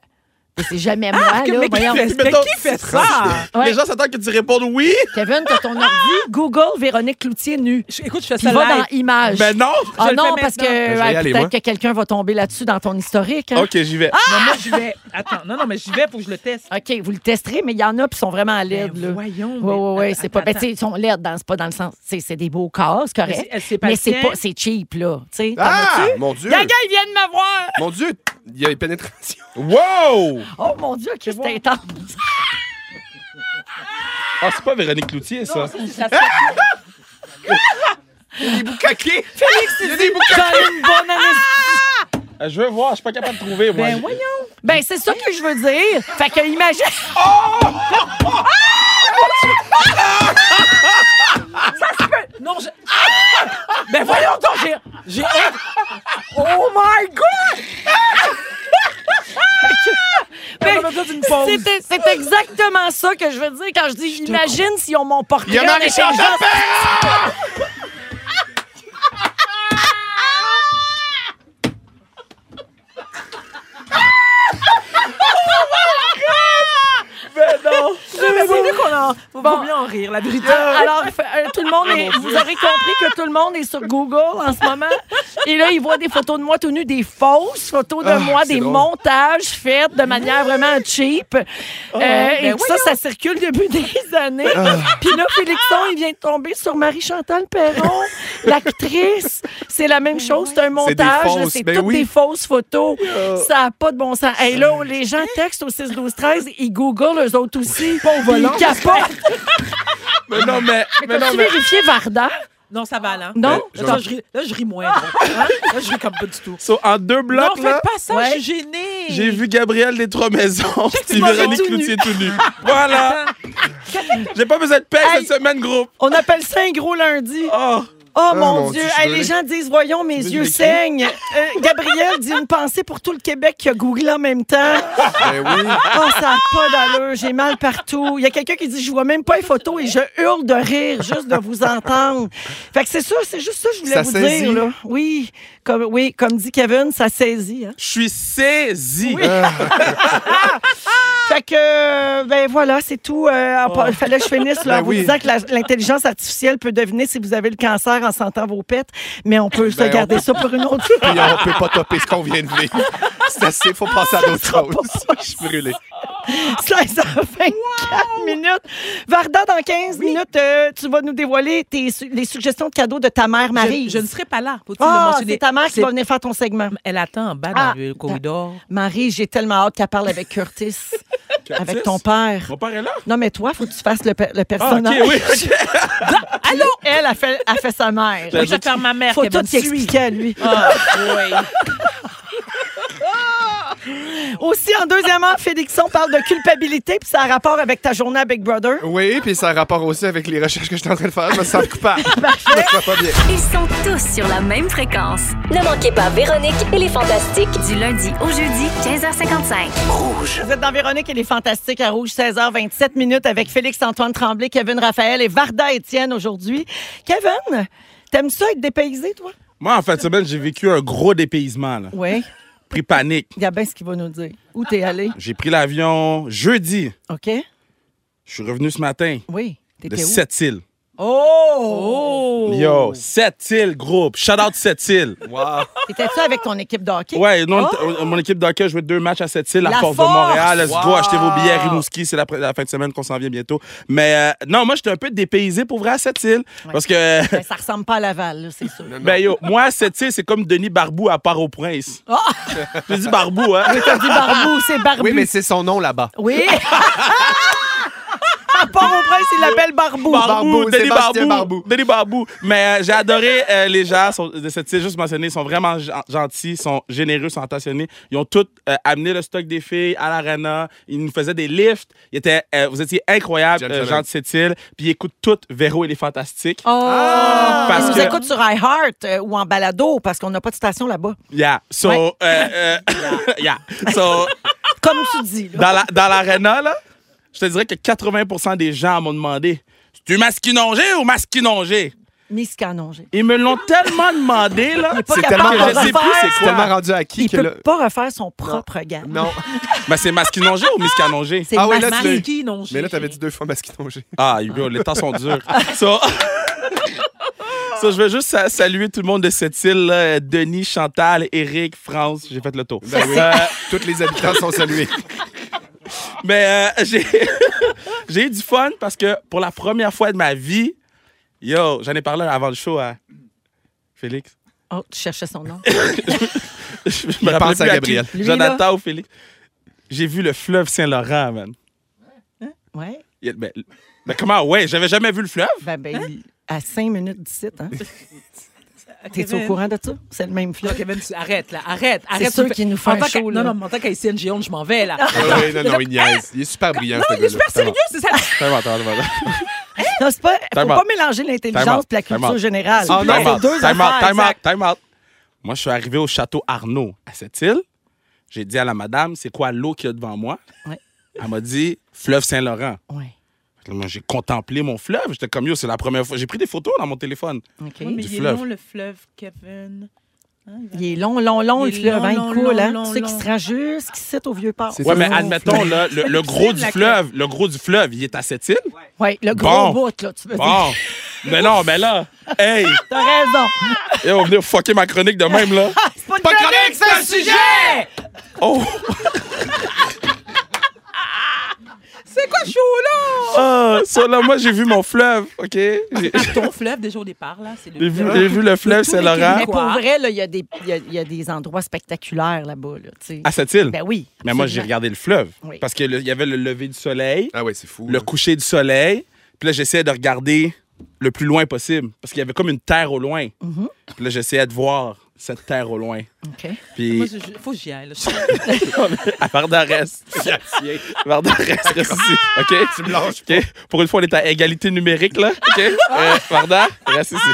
Mais c'est jamais moi, ah, là. Mais voyons, qui fait, mais qui fait ça? ça? Ouais. Les gens s'attendent que tu répondes oui. Kevin, t'as ton ordi, Google Véronique Cloutier nue. Je, écoute, je fais ça. Tu vas dans Images. Ben non! Ah non, parce que ben, ouais, aller, peut-être moi. que quelqu'un va tomber là-dessus dans ton historique. Hein. OK, j'y vais. Ah! Non, moi, j'y vais. Attends, non, non, mais j'y vais, faut que je le teste. OK, vous le testerez, mais il y en a qui sont vraiment laides. Ben, là. Voyons. Oui, oui, oui. C'est pas. Ben, tu sais, ils sont laides, dans, c'est pas dans le sens. C'est, c'est des beaux corps, c'est correct. Mais c'est, mais c'est pas. C'est cheap, là. Tu sais, ah! Mon Dieu! Gaga, il vient de me voir! Mon Dieu! Il y a une pénétration. Wow! Oh mon Dieu, que c'était intense! Ah, c'est pas Véronique Cloutier, ça? Non, c'est ça. Il y a des boucaquets! Félix, il y a des boucaquets! Une bonne année. Ah, je veux voir, je suis pas capable de trouver, moi. Ben voyons! Ben c'est ça que je veux dire! Fait que imagine... Oh! Ça se peut! Non, je... Ben voyons donc, j'ai... j'ai... Oh my God! Ben, c'est, c'est exactement ça que je veux dire quand je dis je imagine te... si on m'ont porté. Il y a un échange de paix! Faut bon. bien en rire, la vérité. Alors, euh, tout le monde est, vous aurez compris que tout le monde est sur Google en ce moment Et là, il voit des photos de moi tout nu, des fausses photos de ah, moi, des drôle. montages faits de manière vraiment cheap. Oh, euh, ben et tout ça, ça circule depuis des années. Ah. Puis là, Félixon, il vient de tomber sur Marie-Chantal Perron, l'actrice. C'est la même chose, c'est un montage. C'est, c'est ben toutes oui. des fausses photos. Oh. Ça n'a pas de bon sens. Et hey, là, les gens textent au six douze treize, ils googlent eux autres aussi. Pas au volant. Ils capotent. Mais non, mais... mais, mais t'as-tu mais... vérifié Varda? Non, ça va, là. Non? Euh, Attends, je ris, là, je ris moins. Là. Hein? Là, je ris comme pas du tout. So, en deux blocs, non, là... Non, faites pas ça, ouais. je suis gênée. J'ai vu Gabriel des Trois-Maisons puis Véronique Cloutier tout nu. Voilà. J'ai pas besoin de paix hey, cette semaine, groupe. On appelle ça un gros lundi. Oh, oh mon, mon Dieu. Dieu hey, les gens disent, voyons, mes yeux saignent. Euh, Gabriel dit une pensée pour tout le Québec qui a googlé en même temps. Ben oui. Oh, ça n'a pas d'allure. J'ai mal partout. Il y a quelqu'un qui dit, je vois même pas les photos et je hurle de rire juste de vous entendre. Fait que c'est ça, c'est juste ça que je voulais ça vous saisit. dire. Là. Oui, comme, oui, comme dit Kevin, ça saisit. Hein? Je suis saisie. Oui. Fait que, ben voilà, c'est tout. Euh, oh. Il fallait que je finisse là, ben en vous oui. disant que la, l'intelligence artificielle peut deviner si vous avez le cancer en sentant vos pets, mais on peut ben se garder on... ça pour une autre fois. Puis on peut pas topper ce qu'on vient de vivre. C'est assez, il faut passer à d'autres choses. Je suis brûlée. seize heures vingt-quatre wow. minutes. Varda, dans quinze oui. minutes, euh, tu vas nous dévoiler tes, les suggestions de cadeaux de ta mère, Maryse. Je, je ne serai pas là. Faut-il ah, le mentionner? C'est ta mère c'est... qui va venir faire ton segment. Elle attend en bas ah, dans le corridor. Ta... Maryse, j'ai tellement hâte qu'elle parle avec Curtis. Avec ton père. Mon père est là? Non, mais toi, il faut que tu fasses le, pe- le personnage. Ah, OK, oui. Okay. Allô? Elle a fait, a fait sa mère. Moi, je vais faire ma mère. Faut tout t'expliquer à lui. Ah, oui. Aussi, en deuxième heure, Félixon parle de culpabilité, puis ça a rapport avec ta journée à Big Brother. Oui, puis ça a rapport aussi avec les recherches que je suis en train de faire. Je me sens coupable. Ils sont tous sur la même fréquence. Ne manquez pas Véronique et les Fantastiques du lundi au jeudi, quinze heures cinquante-cinq. Rouge. Vous êtes dans Véronique et les Fantastiques à Rouge, seize heures vingt-sept minutes avec Félix-Antoine Tremblay, Kevin Raphaël et Varda Étienne aujourd'hui. Kevin, t'aimes ça être dépaysé, toi? Moi, en fin de semaine, j'ai vécu un gros dépaysement. Là. Oui. Pris panique. Il y a bien ce qu'il va nous dire. Où t'es allé? J'ai pris l'avion jeudi. OK. Je suis revenu ce matin. Oui. T'étais de où? Sept-Îles. Oh! oh! Yo, Sept-Îles, groupe. Shout out Sept-Îles. Wow. T'étais-tu avec ton équipe de hockey? Ouais, non, oh! mon équipe de hockey a joué deux matchs à Sept-Îles, la, la Force de Montréal. Let's wow! go, achetez vos billets à Rimouski. C'est la, la fin de semaine qu'on s'en vient bientôt. Mais euh, non, moi, j'étais un peu dépaysé pour vrai à Sept-Îles. Ouais. Parce que. Ben, ça ressemble pas à Laval, là, c'est sûr. Non, non. Ben yo, moi, à Sept-Îles, c'est comme Denis Barboux à Port-au-Prince. Oh! J'ai dit Barboux, hein? Mais t'as dit Barboux, c'est Barboux. Oui, mais c'est son nom là-bas. Oui! Port-au-Prince, il l'appelle Barbou. Barbou, Denis Barbou, Barbou. Denis Barbou. Mais euh, j'ai adoré euh, les gens sont, de cette île, juste mentionné. Ils sont vraiment g- gentils, sont généreux, sont attentionnés. Ils ont tous euh, amené le stock des filles à l'arena. Ils nous faisaient des lifts. Ils étaient, euh, vous étiez incroyables, euh, gens de cette île. Puis ils écoutent toutes Véro et les Fantastiques. Oh! Ah! Parce ils nous écoutent sur iHeart euh, ou en balado parce qu'on n'a pas de station là-bas. Yeah. So, ouais. euh, euh, yeah. yeah. So, comme tu dis. Là. Dans, la, dans l'arena, là. Je te dirais que quatre-vingts pour cent des gens m'ont demandé « Tu maskinongé ou maskinongé? » Miscanongé. Ils me l'ont tellement demandé, là. Il c'est tellement, je sais plus, c'est, c'est tellement rendu acquis. Il ne peut là... pas refaire son propre gars. Non. Mais ben, c'est maskinongé ou miscanongé? C'est ah, oui, là, maskinongé. Mais là, t'avais dit deux fois maskinongé. Ah, Hugo, les temps sont durs. Ça... So, je veux juste saluer tout le monde de cette île, là. Denis, Chantal, Éric, France. J'ai fait le tour. Ben, oui. euh, toutes les habitants sont salués. Mais euh, j'ai... j'ai eu du fun parce que pour la première fois de ma vie, yo, j'en ai parlé avant le show à Félix. Oh, tu cherchais son nom. je je me rappelle plus à Gabriel. Lui, Jonathan là? Ou Félix. J'ai vu le fleuve Saint-Laurent, man. Hein? Ouais. Il, ben, ben comment, ouais, j'avais jamais vu le fleuve. Ben, ben, hein? À cinq minutes d'ici, hein. T'es-tu au courant de ça? C'est le même fleuve. Kevin, tu... Arrête, là. Arrête. C'est arrête, ceux qui nous font un show, là. Non, non, mais en tant qu'à I C N, j'ai honte, je m'en vais, là. Ah, non, non, non, non, il niaise. Il est super brillant, ce gars-là. Non, il est super sérieux, c'est ça. T'as t'as Non, c'est pas... Faut pas mélanger l'intelligence et la culture générale. Time out, time out, time out. Moi, je suis arrivé au château Arnaud, à cette île. J'ai dit à la madame, c'est quoi l'eau qu'il y a devant moi? Elle m'a dit, fleuve Saint-Laurent. Oui. J'ai contemplé mon fleuve. J'étais comme, yo, c'est la première fois. J'ai pris des photos dans mon téléphone. Okay. Oui, mais du il fleuve. Est long, le fleuve, Kevin. Hein, il, va... il est long, long, long, le fleuve. Long, hein, long, il coule, long, hein. Long, tu sais long. Qu'il se rend jusqu'à sept au Vieux-Port. Oui, mais admettons, là, le, le gros du fleuve, le gros du fleuve, il est à Sept-Îles. Oui, ouais, le gros bon. Bout, là, tu veux dire. Bon. Mais non, mais là, hey! T'as raison! Ils vont venir fucker ma chronique de même, là. C'est pas une pas chronique, chronique, c'est un sujet! sujet! Oh! C'est quoi chaud, là? Ah, ça, là, moi, j'ai vu mon fleuve, OK? J'ai... Ton fleuve, déjà, au départ, là, c'est le j'ai fleuve. Vu, j'ai vu le fleuve, c'est l'Orient. Mais pour vrai, là, il y, y, a, y a des endroits spectaculaires là-bas, là, tu sais. À Sept-Îles? Ben oui. Mais absolument. Moi, j'ai regardé le fleuve. Oui. Parce qu'il y avait le lever du soleil. Ah ouais, c'est fou. Le hein. coucher du soleil. Puis là, j'essayais de regarder le plus loin possible. Parce qu'il y avait comme une terre au loin. Mm-hmm. Puis là, j'essayais de voir cette terre au loin. OK. Puis... Moi, il faut que j'y aille. À Varda reste. Varda reste, reste ici. OK? Tu me lâches. Okay. Pour une fois, on est à égalité numérique, là. OK? Euh, Varda, reste ici.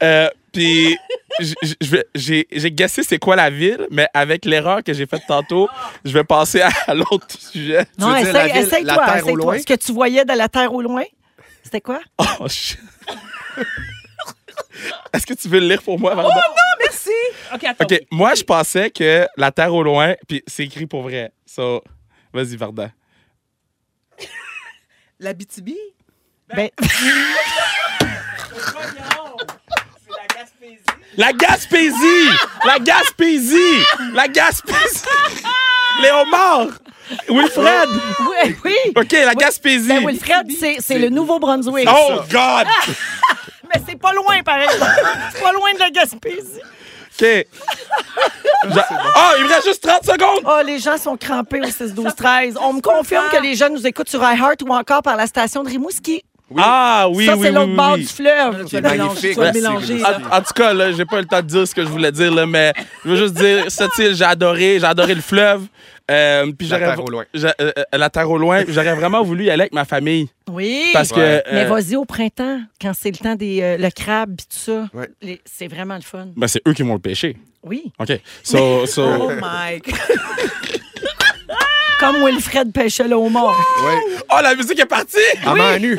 Euh, puis... J- j- j'ai, j'ai guessé c'est quoi la ville, mais avec l'erreur que j'ai faite tantôt, je vais passer à, à l'autre sujet. Non, tu veux essaye, dire la, ville, essaye la toi, terre essaye au loin? Toi. Ce que tu voyais de la terre au loin, c'était quoi? Oh, shit. Est-ce que tu veux le lire pour moi, Varda? Oh non, merci! OK, attends. OK, moi, je pensais que la terre au loin, puis c'est écrit pour vrai. So, vas-y, Varda. La B deux B? Ben... ben... La Gaspésie! La Gaspésie! La Gaspésie! Les homards! Wilfred! Oui, oui! OK, la oui. Gaspésie! Ben, Wilfred, c'est, c'est, c'est le Nouveau-Brunswick. Oh, ça. God! Mais c'est pas loin, pareil. C'est pas loin de la Gaspésie. OK. Ah, il me reste juste trente secondes! Oh, les gens sont crampés au six douze treize. On me confirme que les gens nous écoutent sur iHeart ou encore par la station de Rimouski. Oui. Ah oui, ça, oui, c'est oui, l'autre oui, bord oui. du fleuve. C'est magnifique. Mélanger, mélanger, en, en tout cas, là, j'ai pas eu le temps de dire ce que je voulais dire, là, mais je veux juste dire, cette île, j'ai adoré, j'ai adoré le fleuve. Euh, puis la, terre au loin. J'a, euh, la terre au loin. J'aurais vraiment voulu y aller avec ma famille. Oui, parce que, ouais. euh, mais vas-y au printemps, quand c'est le temps des euh, le crabe et tout ça. Ouais. Les, c'est vraiment le fun. Ben, c'est eux qui vont le pêcher. Oui. OK. So, so... Oh my God. Comme Wilfred pêchait le homard. Oui. Oh, la musique est partie! À oui. main nue.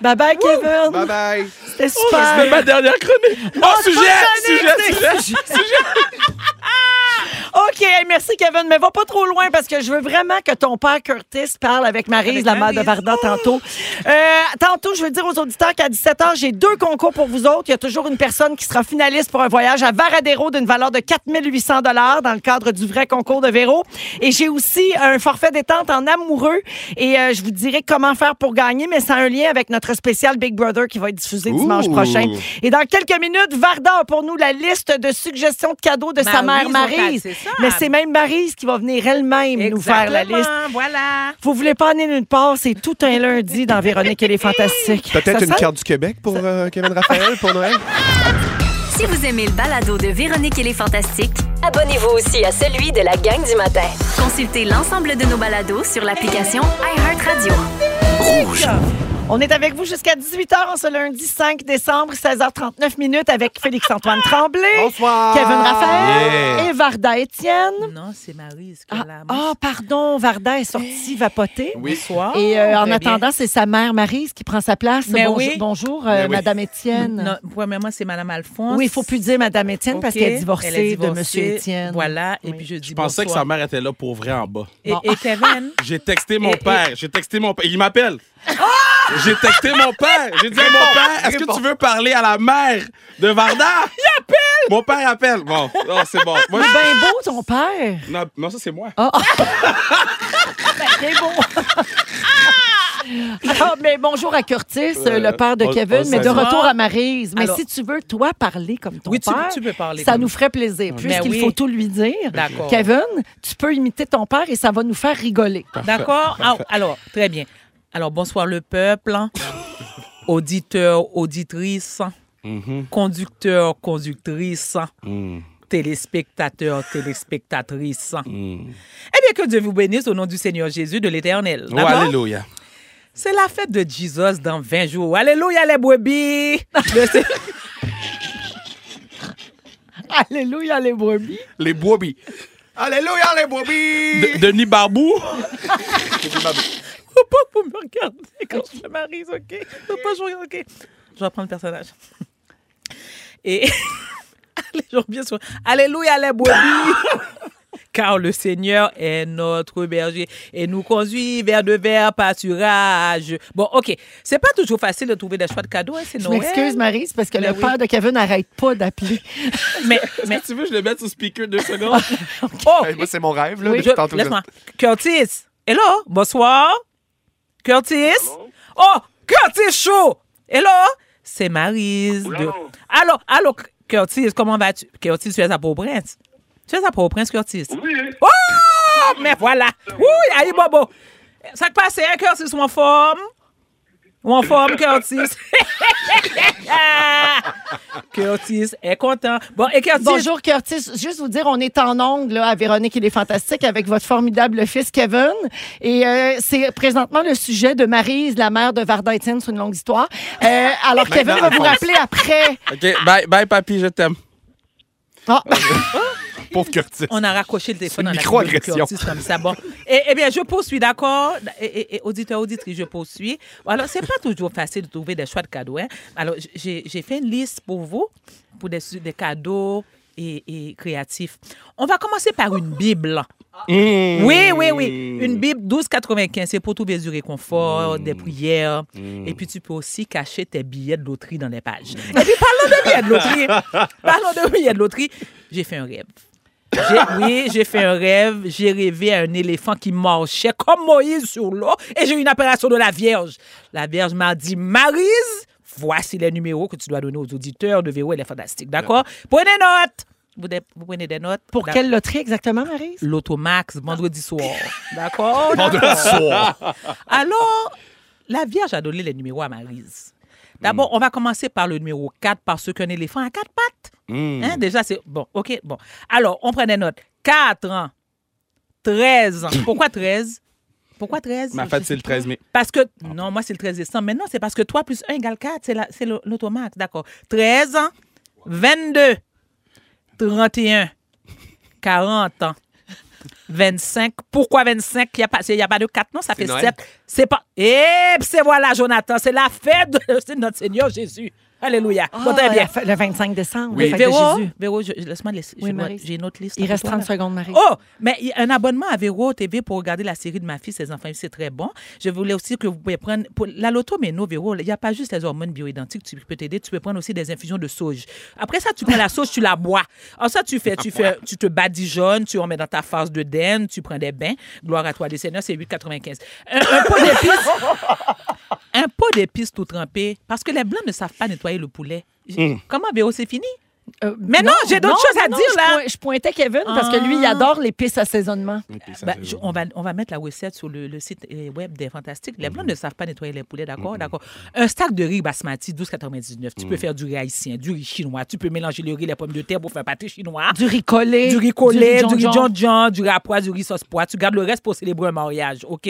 Bye-bye, Kevin. Bye-bye. C'était super. Oh, c'était ma dernière chronique. Non, oh, sujet, sujet, sujet, sujet, sujet. OK, merci, Kevin, mais va pas trop loin parce que je veux vraiment que ton père Curtis parle avec Maryse, la mère de Varda, tantôt. Euh, tantôt, je veux dire aux auditeurs qu'à dix-sept heures, j'ai deux concours pour vous autres. Il y a toujours une personne qui sera finaliste pour un voyage à Varadero d'une valeur de quatre mille huit cents dollars dans le cadre du vrai concours de Véro. Et j'ai aussi un forfait détente en amoureux. Et euh, je vous dirai comment faire pour gagner, mais ça a un lien avec notre spécial Big Brother qui va être diffusé Ouh. dimanche prochain. Et dans quelques minutes, Varda a pour nous la liste de suggestions de cadeaux de Maryse, sa mère Maryse. Mais c'est même Maryse qui va venir elle-même Exactement, nous faire la liste. Voilà. Vous voulez pas aller nulle part, c'est tout un lundi dans Véronique et les Fantastiques. Peut-être ça une ça? carte du Québec pour euh, Kevin Raphaël pour Noël. Si vous aimez le balado de Véronique et les Fantastiques, abonnez-vous aussi à celui de la gang du matin. Consultez l'ensemble de nos balados sur l'application iHeartRadio. Rouge. On est avec vous jusqu'à dix-huit heures ce lundi cinq décembre, seize heures trente-neuf minutes avec Félix-Antoine Tremblay, bonsoir. Kevin Raphaël yeah. et Varda Étienne. Non, c'est Maryse. Ah, la... oh, pardon, Varda est sortie vapoter. Oui. Bonsoir. Et euh, en attendant, bien. c'est sa mère Maryse qui prend sa place. Mais bonjour, oui. bonjour euh, oui. Madame Étienne. Non, mais moi, c'est Madame Alphonse. Oui, il ne faut plus dire Madame Étienne okay. parce qu'elle est divorcée, elle est divorcée de Monsieur Étienne. Voilà, oui. et puis je dis Je pensais bonsoir. que sa mère était là pour vrai en bas. Et, bon. et Kevin? J'ai texté mon et, père, et... j'ai texté mon père. Il m'appelle. Ah! J'ai texté mon père. J'ai dit à mon père, est-ce que tu veux parler à la mère de Varda? Il appelle! Mon père appelle. Bon, oh, c'est bon. Moi, je... Ben beau, ton père. Non, non ça, c'est moi. Oh, oh. Ben, bien beau. Ah, mais bonjour à Curtis, euh, le père de on, Kevin, on mais de retour à Maryse. Mais alors, si tu veux, toi, parler comme ton oui, tu, père, tu peux parler ça nous ferait plaisir, puisqu'il oui. faut tout lui dire. D'accord. Kevin, tu peux imiter ton père et ça va nous faire rigoler. Parfait, D'accord? Parfait. Ah, alors, très bien. Alors, bonsoir le peuple, auditeurs, auditrices, mm-hmm. conducteurs, conductrices, mm. téléspectateurs, téléspectatrices. Mm. Eh bien, que Dieu vous bénisse au nom du Seigneur Jésus de l'Éternel. Oh, alléluia. C'est la fête de Jesus dans vingt jours. Alléluia les brebis. le... Alléluia les brebis. Les brebis. Alléluia les brebis. De- Denis Barbou. Denis Barbou. Faut pas que vous me regardez quand je me marie, OK? Faut pas que je regarde, OK? Je vais prendre le personnage. Et... Allez, je reviens sur... Alléluia, les brebis! car le Seigneur est notre berger et nous conduit vers de verts pâturages. Bon, OK. C'est pas toujours facile de trouver des choix de cadeaux, hein, c'est Noël. Je m'excuse, Marie, c'est parce que mais le oui. père de Kevin n'arrête pas d'appeler. mais, mais... Si tu veux, je le mets sur speaker deux secondes. Okay. Oh. Hey, moi, c'est mon rêve, là, oui. depuis tantôt. Laisse-moi. Curtis. Hello. Bonsoir. Curtis. Hello. Oh, Curtis Show. Hello. C'est Maryse. De... Allô, allô, Curtis, comment vas-tu? Curtis, tu es à Port-au-Prince? Tu es à Port-au-Prince, Curtis? Oui. Oh, mais voilà. Oui, allez, Bobo. Ça te passe, hein, Curtis, en forme? En forme, Curtis. Curtis est content. Bon, et Curtis... Bonjour, Curtis. Juste vous dire, on est en ongle là, à Véronique et les Fantastiques avec votre formidable fils, Kevin. Et euh, c'est présentement le sujet de Maryse, la mère de Varda Étienne, sur une longue histoire. Euh, alors, ben, Kevin non, va vous rappeler après. OK. Bye, bye papi, je t'aime. Oh. Pauvre Curtis. On a raccroché le téléphone. C'est une micro-agression. Comme ça. Bon. Eh, eh bien, je poursuis, d'accord? Eh, eh, eh, auditeur, auditrice, je poursuis. Alors, c'est pas toujours facile de trouver des choix de cadeaux. Hein? Alors, j'ai, j'ai fait une liste pour vous, pour des, des cadeaux et, et créatifs. On va commencer par une Bible. Mmh. Oui, oui, oui. Une Bible douze quatre-vingt-quinze, c'est pour trouver du réconfort, mmh. des prières. Mmh. Et puis, tu peux aussi cacher tes billets de loterie dans les pages. Mmh. Et puis, parlons de billets de loterie. Parlons de billets de loterie. J'ai fait un rêve. J'ai, oui, j'ai fait un rêve. J'ai rêvé à un éléphant qui marchait comme Moïse sur l'eau. Et j'ai eu une apparition de la Vierge. La Vierge m'a dit, Maryse, voici les numéros que tu dois donner aux auditeurs de Véro et les Fantastiques. D'accord? Ouais. Prenez note. Vous, de, vous prenez des notes. Pour quelle loterie exactement, Maryse? L'Automax, vendredi soir. D'accord? Vendredi soir. Alors, la Vierge a donné les numéros à Maryse. D'abord, mm. on va commencer par le numéro quatre parce qu'un éléphant a quatre pattes. Mm. Hein? Déjà, c'est... Bon, OK, bon. Alors, on prend des notes. quatre ans, treize ans. Pourquoi treize? Pourquoi treize? Ma fête, c'est le treize mai. Parce que... Non, moi, c'est le treize décembre. Mais non, c'est parce que trois plus un égale quatre. C'est, la... c'est l'Automax, d'accord. treize ans, vingt-deux... trente et un, quarante ans, vingt-cinq. Pourquoi vingt-cinq? Il n'y a, a pas de quatre, non? Ça c'est fait Noël. sept. C'est pas... Et c'est voilà, Jonathan, c'est la fête de notre Seigneur Jésus. Alléluia. Oh, bon, très bien. Le vingt-cinq décembre, oui. La fête Véro, de Jésus. Véro, je, laisse-moi laisser. Oui, j'ai une autre liste. Il reste trente secondes, Marie. Oh, mais un abonnement à Véro T V pour regarder la série de ma fille, ses enfants, c'est très bon. Je voulais aussi que vous pouvez prendre... Pour la loto, mais non, Véro, il n'y a pas juste les hormones bioidentiques qui peuvent t'aider. Tu peux prendre aussi des infusions de sauge. Après ça, tu prends la sauge, tu la bois. Alors ça, tu fais, tu fais, tu te badigeonnes, tu remets dans ta farce de denne, tu prends des bains. Gloire à toi, des seigneurs, c'est huit quatre-vingt-quinze. Un, un pot d'épices... Un pot d'épices tout trempé, parce que les Blancs ne savent pas nettoyer le poulet. Mmh. Comment, Véro, c'est fini? Euh, mais non, non j'ai d'autres non, choses à non, dire, je là. Point, je pointais Kevin, ah. parce que lui, il adore l'épice assaisonnement. L'épice ben, je, on, va, on va mettre la recette sur le, le site web des Fantastiques. Les Blancs mmh. ne savent pas nettoyer les poulets, d'accord? Mmh. D'accord. Un sac de riz basmati, douze quatre-vingt-dix-neuf. Tu mmh. peux faire du riz haïtien, du riz chinois. Tu peux mélanger le riz, les pommes de terre pour faire pâté chinois. Du riz collé. Du riz collé, du riz jonjon, du riz à pois, du riz sauce pois. Tu gardes le reste pour célébrer un mariage, OK?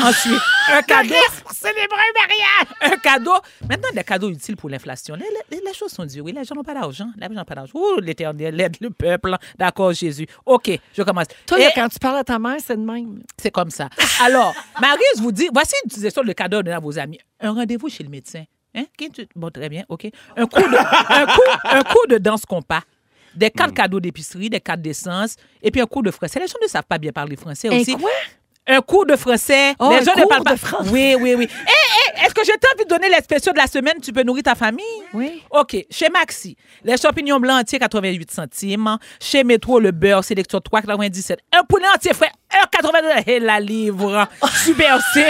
Ensuite, un cadeau. pour célébrer un mariage! Un cadeau. Maintenant, des cadeaux utiles pour l'inflation. Les, les, les choses sont dures. Oui, les gens n'ont pas d'argent. La Vierge pas d'âge. Ouh, l'Éternel aide le peuple. D'accord, Jésus. OK, je commence. Toi, et... quand tu parles à ta mère, c'est de même. C'est comme ça. Alors, Maryse vous dit, voici une suggestion de cadeau donné à vos amis. Un rendez-vous chez le médecin. Hein? Bon, très bien, OK. Un cours de, un cours, un cours de danse compas. Des cartes mmh. cadeaux d'épicerie, des cartes d'essence, et puis un cours de français. Les gens ne savent pas bien parler français et aussi. Et quoi? Un cours de français. Oh, les gens ne parlent pas de français. Oui, oui, oui. Hey, hey, est-ce que j'ai envie de donner les spéciaux de la semaine? Tu peux nourrir ta famille? Oui. OK. Chez Maxi, les champignons blancs entiers, quatre-vingt-huit centimes. Chez Métro, le beurre, sélection trois quatre-vingt-dix-sept. Un poulet entier frais, un quatre-vingt-dix. Et la livre. Super C.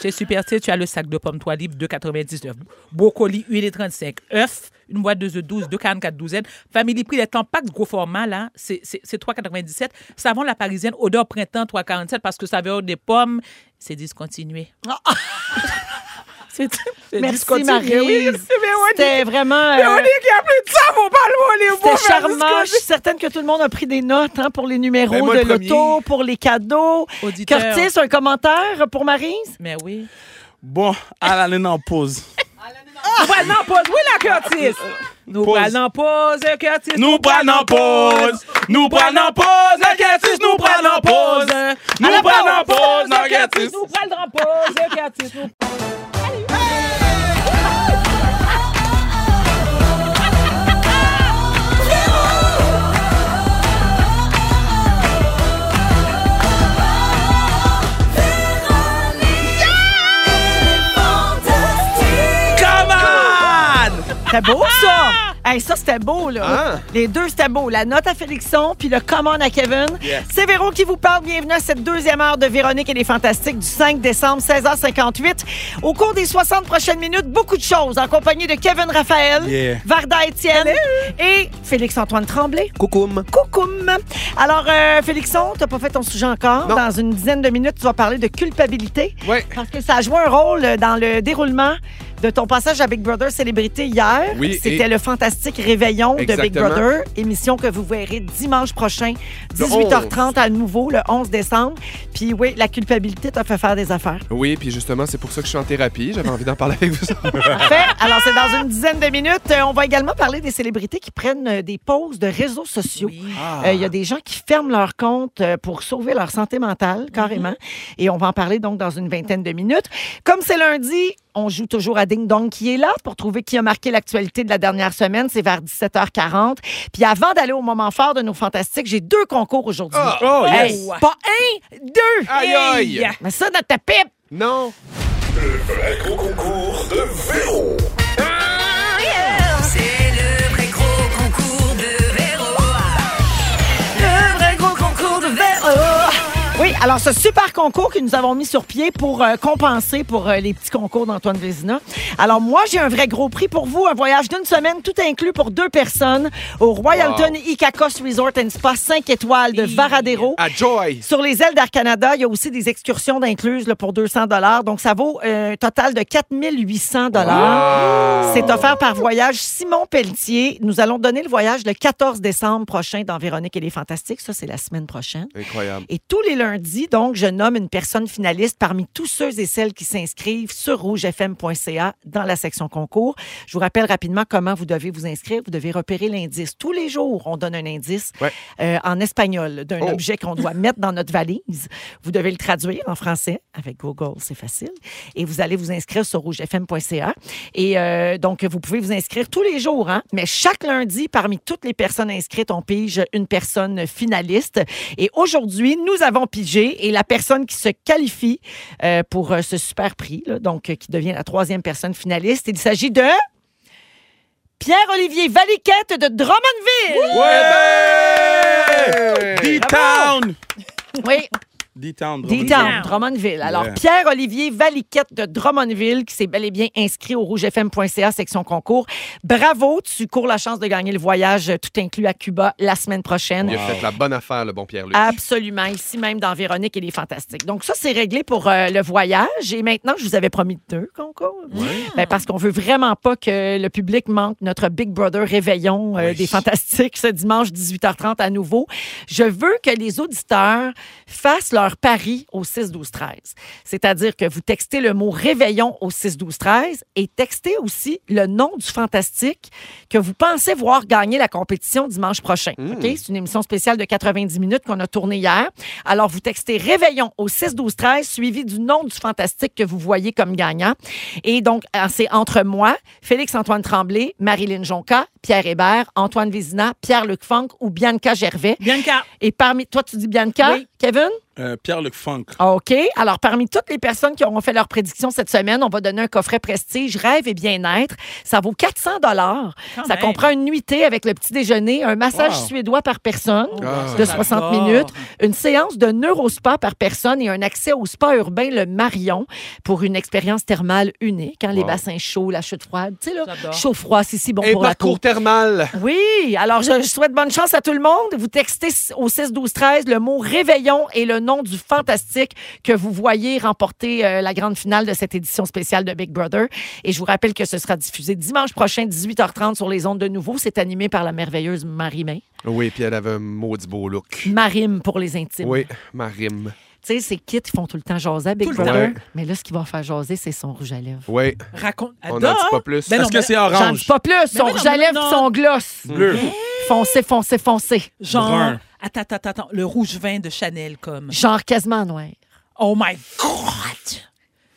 Chez Super C, tu as le sac de pommes trois livres, deux quatre-vingt-dix-neuf. Brocoli, un trente-cinq. Œufs, une boîte de œufs douze, deux quarante-quatre douzaine. Family Prix, les temps packs gros format, là, c'est, c'est, c'est trois quatre-vingt-dix-sept. Savon La Parisienne, odeur printemps, trois quarante-sept, parce que saveur des pommes, c'est discontinué. Oh. C'est, c'est merci, Maryse. Oui, c'était vraiment... Véronique, il n'y a plus de ça, mon ballon, on est beau. C'était charmant. Je suis certaine que tout le monde a pris des notes hein, pour les numéros ben moi, de l'auto, premier. Pour les cadeaux. Auditeur. Curtis, un commentaire pour Maryse? Mais oui. Bon, à l'année en pause. Nous prenons en pause. Oui, la Curtis. Nous prenons en pause, Curtis. Nous prenons en pause. Nous prenons en pause, Curtis. Nous prenons en pause. Nous prenons en pause, Curtis. Nous prenons en pause, Curtis. C'était beau, ça! Hey, ça, c'était beau, là. Ah. Les deux, c'était beau. La note à Félixon, puis le commande à Kevin. Yes. C'est Véro qui vous parle. Bienvenue à cette deuxième heure de Véronique et les Fantastiques du cinq décembre, seize heures cinquante-huit. Au cours des soixante prochaines minutes, beaucoup de choses en compagnie de Kevin Raphaël, yeah. Varda Étienne et Félix-Antoine Tremblay. Coucoum. Coucoum. Alors, euh, Félixon, t'as pas fait ton sujet encore. Non. Dans une dizaine de minutes, tu vas parler de culpabilité. Oui. Parce que ça a joué un rôle dans le déroulement de ton passage à Big Brother Célébrité hier. Oui, c'était et... le fantastique réveillon exactement. De Big Brother, émission que vous verrez dimanche prochain, dix-huit heures trente à Noovo, le onze décembre. Puis oui, la culpabilité t'a fait faire des affaires. Oui, puis justement, c'est pour ça que je suis en thérapie. J'avais envie d'en parler avec vous. Parfait. Alors, c'est dans une dizaine de minutes. Euh, on va également parler des célébrités qui prennent des pauses de réseaux sociaux. Il oui. ah. euh, y a des gens qui ferment leur compte pour sauver leur santé mentale, carrément. Mm-hmm. Et on va en parler donc dans une vingtaine de minutes. Comme c'est lundi, on joue toujours à Ding Dong qui est là pour trouver qui a marqué l'actualité de la dernière semaine. C'est vers dix-sept heures quarante. Puis avant d'aller au moment fort de nos fantastiques, j'ai deux concours aujourd'hui. Oh, oh yes! Hey, pas un, deux! Aïe, aïe! Mais ça dans ta pipe! Non! Le vrai gros concours de Véro! Ah, yeah. C'est le vrai gros concours de Véro! Le vrai gros concours de Véro! Oui, alors ce super concours que nous avons mis sur pied pour euh, compenser pour euh, les petits concours d'Antoine Vézina. Alors moi, j'ai un vrai gros prix pour vous, un voyage d'une semaine tout inclus pour deux personnes au Royalton wow. Icacos Resort and Spa cinq étoiles de Varadero. À Joy. Sur les ailes d'Air Canada, il y a aussi des excursions d'incluses là, pour deux cents dollars. Donc ça vaut euh, un total de quatre mille huit cents dollars. Wow. C'est offert par Voyage Simon Pelletier. Nous allons donner le voyage le quatorze décembre prochain dans Véronique et les Fantastiques. Ça, c'est la semaine prochaine. Incroyable. Et tous les lundis, Lundi, donc, je nomme une personne finaliste parmi tous ceux et celles qui s'inscrivent sur rouge f m point c a dans la section concours. Je vous rappelle rapidement comment vous devez vous inscrire. Vous devez repérer l'indice. Tous les jours, on donne un indice ouais. euh, en espagnol d'un oh. objet qu'on doit mettre dans notre valise. Vous devez le traduire en français avec Google, c'est facile. Et vous allez vous inscrire sur rouge f m point c a. Et euh, donc, vous pouvez vous inscrire tous les jours, hein? Mais chaque lundi, parmi toutes les personnes inscrites, on pige une personne finaliste. Et aujourd'hui, nous avons pigé et la personne qui se qualifie euh, pour euh, ce super prix, là, donc euh, qui devient la troisième personne finaliste. Il s'agit de Pierre-Olivier Valiquette de Drummondville. Ouais! Ouais! D-Town! Oui. D-Town, Drummondville. Drummondville. Alors, yeah. Pierre-Olivier Valiquette de Drummondville, qui s'est bel et bien inscrit au rouge f m point c a, section concours. Bravo, tu cours la chance de gagner le voyage tout inclus à Cuba la semaine prochaine. Wow. Il a fait la bonne affaire, le bon Pierre-Luc. Absolument, ici même dans Véronique et les Fantastiques. Donc ça, c'est réglé pour euh, le voyage. Et maintenant, je vous avais promis deux concours. Oui. Ben, parce qu'on veut vraiment pas que le public manque notre Big Brother réveillon euh, oui. des Fantastiques ce dimanche dix-huit heures trente à Nouveau. Je veux que les auditeurs fassent leur leur pari au six douze treize. C'est-à-dire que vous textez le mot « réveillon » au six douze treize et textez aussi le nom du fantastique que vous pensez voir gagner la compétition dimanche prochain. Mmh. Okay? C'est une émission spéciale de quatre-vingt-dix minutes qu'on a tournée hier. Alors, vous textez « réveillon » au six douze treize suivi du nom du fantastique que vous voyez comme gagnant. Et donc, c'est entre moi, Félix-Antoine Tremblay, Marilyn Jonca, Pierre Hébert, Antoine Vézina, Pierre-Luc Funk ou Bianca Gervais. Bianca. Et parmi... Toi, tu dis Bianca, oui. Kevin? Euh, Pierre-Luc Funk. OK. Alors, parmi toutes les personnes qui auront fait leurs prédictions cette semaine, on va donner un coffret prestige, rêve et bien-être. Ça vaut quatre cents dollars. Ça comprend une nuitée avec le petit déjeuner, un massage wow. suédois par personne oh, de soixante minutes, une séance de neurospa par personne et un accès au spa urbain le Marion pour une expérience thermale unique. Hein, wow. Les bassins chauds, la chute froide. Tu sais, là, chaud-froid, c'est si bon et pour la cour. Et parcours thermal. Oui. Alors, je, je souhaite bonne chance à tout le monde. Vous textez au six douze treize le mot « réveillon » et le nom du fantastique que vous voyez remporter euh, la grande finale de cette édition spéciale de Big Brother. Et je vous rappelle que ce sera diffusé dimanche prochain, dix-huit heures trente, sur les ondes de Nouveau. C'est animé par la merveilleuse Marie-May. Oui, puis elle avait un maudit beau look. Marim pour les intimes. Oui, Marim. Tu sais, ces kits, ils font tout le temps jaser, Big Brother. Ouais. Mais là, ce qui va faire jaser, c'est son rouge à lèvres. Oui. Raconte. On n'en dit pas plus. Ben Est-ce non, que mais... c'est orange? J'en dis pas plus. Son rouge à lèvres, son gloss. Bleu. Hey. Foncé, foncé, foncé. Genre. Brun. Attends, attends, attends. Le rouge vin de Chanel, comme. Genre quasiment noir. Oh my God!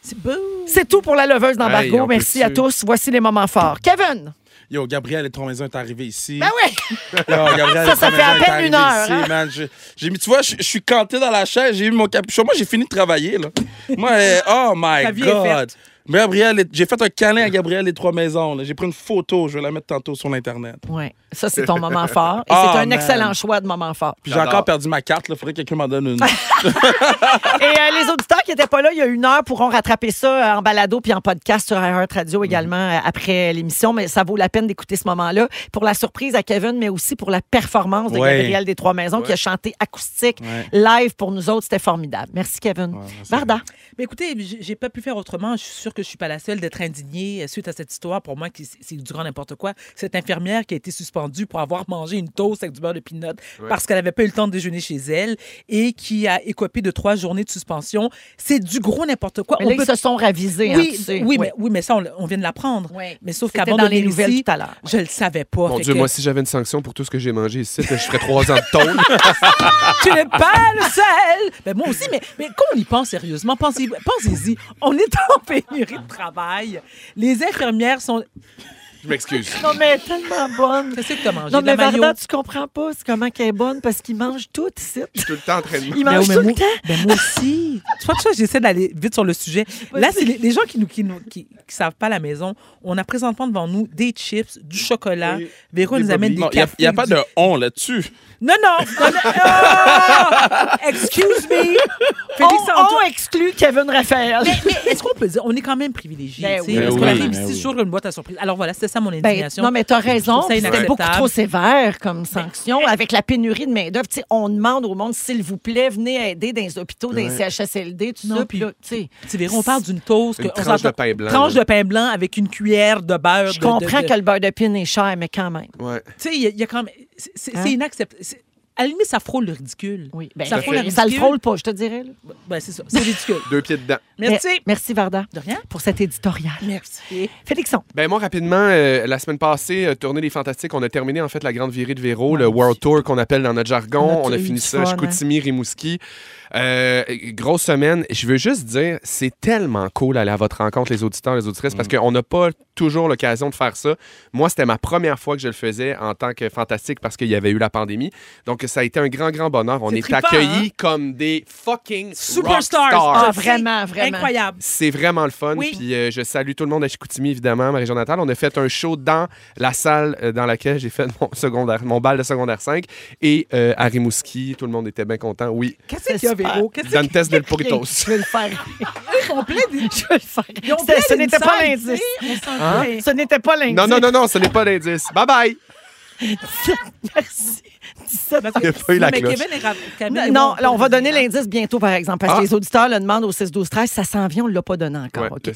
C'est beau. C'est tout pour la leveuse d'embargo. Hey, Merci à tous. Voici les moments forts. Kevin! Yo, Gabriel des Trois-Maisons est arrivé ici. Ben oui! Yo, Gabriel ça, ça fait à peine une heure. Ici, hein? man. Je, j'ai mis, tu vois, je, je suis canté dans la chaise, j'ai eu mon capuchon. Moi, j'ai fini de travailler, là. Moi, oh my God! Gabriel, j'ai fait un câlin à Gabriel des Trois-Maisons. J'ai pris une photo, je vais la mettre tantôt sur l'Internet. Oui, ça, c'est ton moment fort. Et oh, c'est un man. excellent choix de moment fort. Puis j'ai encore perdu ma carte, il faudrait que quelqu'un m'en donne une. Et euh, les auditeurs qui n'étaient pas là il y a une heure pourront rattraper ça en balado puis en podcast sur iHeartRadio également mm. après l'émission. Mais ça vaut la peine d'écouter ce moment-là pour la surprise à Kevin, mais aussi pour la performance de ouais. Gabriel des Trois-Maisons ouais. qui a chanté acoustique, ouais. live pour nous autres. C'était formidable. Merci, Kevin. Ouais, merci. Varda. Mais écoutez, j'ai pas pu faire autrement. Je suis sûre que je suis pas la seule d'être indignée suite à cette histoire. Pour moi, c'est du grand n'importe quoi. Cette infirmière qui a été suspendue pour avoir mangé une toast avec du beurre de pinot ouais. parce qu'elle n'avait pas eu le temps de déjeuner chez elle et qui a écopé de trois journées de suspension. C'est du gros n'importe quoi. Mais on là, peut... ils se sont ravisés. Oui, hein, tu sais. oui, oui. Mais, oui mais ça, on, on vient de l'apprendre. Oui. Mais sauf qu'avant dans les nouvelles ici, tout à l'heure. Je le savais pas. Mon Dieu, que... moi, si j'avais une sanction pour tout ce que j'ai mangé ici, je ferais trois ans de tôle. Tu n'es pas le seul. Ben, moi aussi, mais, mais qu'on y pense sérieusement. Pensez, pensez-y. On est en pénurie de travail. Les infirmières sont... Je m'excuse. Non, mais elle est tellement bonne. Qu'est-ce que tu as mangé? Non, mais Varda, tu comprends pas comment elle est bonne parce qu'ils mangent tout ici. Je suis tout le temps en train de manger. Ils mangent tout le temps. Ben moi aussi. Tu vois, tu vois, j'essaie d'aller vite sur le sujet. Là, c'est les, les gens qui ne qui, qui, qui savent pas la maison. On a présentement devant nous des chips, du chocolat. Et Véro nous amène des cafés. Il n'y a, a pas de on là-dessus. Non, non. non, non oh, excuse me. Félix-Antoine. On exclut Kevin Raphaël. Mais, mais est-ce qu'on peut dire, on est quand même privilégiés. Ben oui. Parce oui, qu'on arrive ici oui. sur une boîte à surprise. Alors voilà, c'est ça mon indignation. Ben, non, mais t'as raison. C'était beaucoup trop sévère comme sanction. Ben, avec la pénurie de main-d'œuvre, on demande au monde, s'il vous plaît, venez aider dans les hôpitaux, ouais. dans les C H S L D, tout non, ça. Puis, tu sais, on parle d'une toast. Une que, tranche on de pain blanc. Tranche là. de pain blanc avec une cuillère de beurre. Je comprends de, de... que le beurre de pin est cher, mais quand même. Ouais. Tu sais, il y, y a quand même. C'est hein? inacceptable. À la limite, ça frôle le ridicule. Oui, ben, ça, frôle le ridicule. Ça le frôle pas, je te dirais. Ben, c'est ça, c'est ridicule. Deux pieds dedans. Merci. Merci, Varda. De rien. Pour cet éditorial. Merci. Félixon. Ben, moi, rapidement, euh, la semaine passée, euh, tournée des Fantastiques, on a terminé, en fait, la grande virée de Véro, ouais, le World Tour qu'on appelle dans notre jargon. On a, on a fini ça à Chicoutimi, Rimouski. Euh, grosse semaine. Je veux juste dire, c'est tellement cool d'aller à votre rencontre, les auditeurs, les auditrices, mm. parce qu'on n'a pas toujours l'occasion de faire ça. Moi, c'était ma première fois que je le faisais en tant que Fantastique parce qu'il y avait eu la pandémie. Donc, ça a été un grand, grand bonheur. On est, est trippant, accueillis hein? comme des fucking superstars. Ah, vraiment, vraiment. Incroyable. C'est vraiment le fun. Oui. Puis euh, je salue tout le monde à Chicoutimi, évidemment, Marie-Ève Janvier. On a fait un show dans la salle euh, dans laquelle j'ai fait mon secondaire, mon bal de secondaire cinq. Et euh, à Rimouski, tout le monde était bien content. Oui. Qu'est-ce qu'il y a, Véro? Dantes del Puritos. Je vais le faire. Je vais le faire. Ce n'était pas l'indice. Hein? Ce n'était pas l'indice. Non, non, non, non, ce n'est pas l'indice. Bye-bye. Merci. Non, là, on va donner l'indice bientôt, par exemple, parce ah. que les auditeurs le demandent au six douze treize. Ça s'en vient, on ne l'a pas donné encore. Ouais, okay.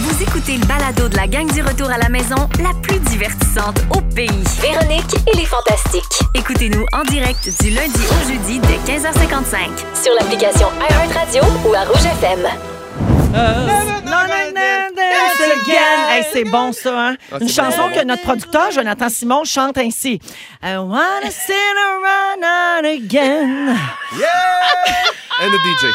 Vous écoutez le balado de la gang du retour à la maison, la plus divertissante au pays. Véronique et les Fantastiques. Écoutez-nous en direct du lundi au jeudi dès quinze heures cinquante-cinq sur l'application iHeartRadio ou à Rouge F M. Hey, c'est bon ça, hein? Ah, une chanson bien. Que notre producteur Jonathan Simon chante ainsi. I wanna sit around again. Yeah! And the D J.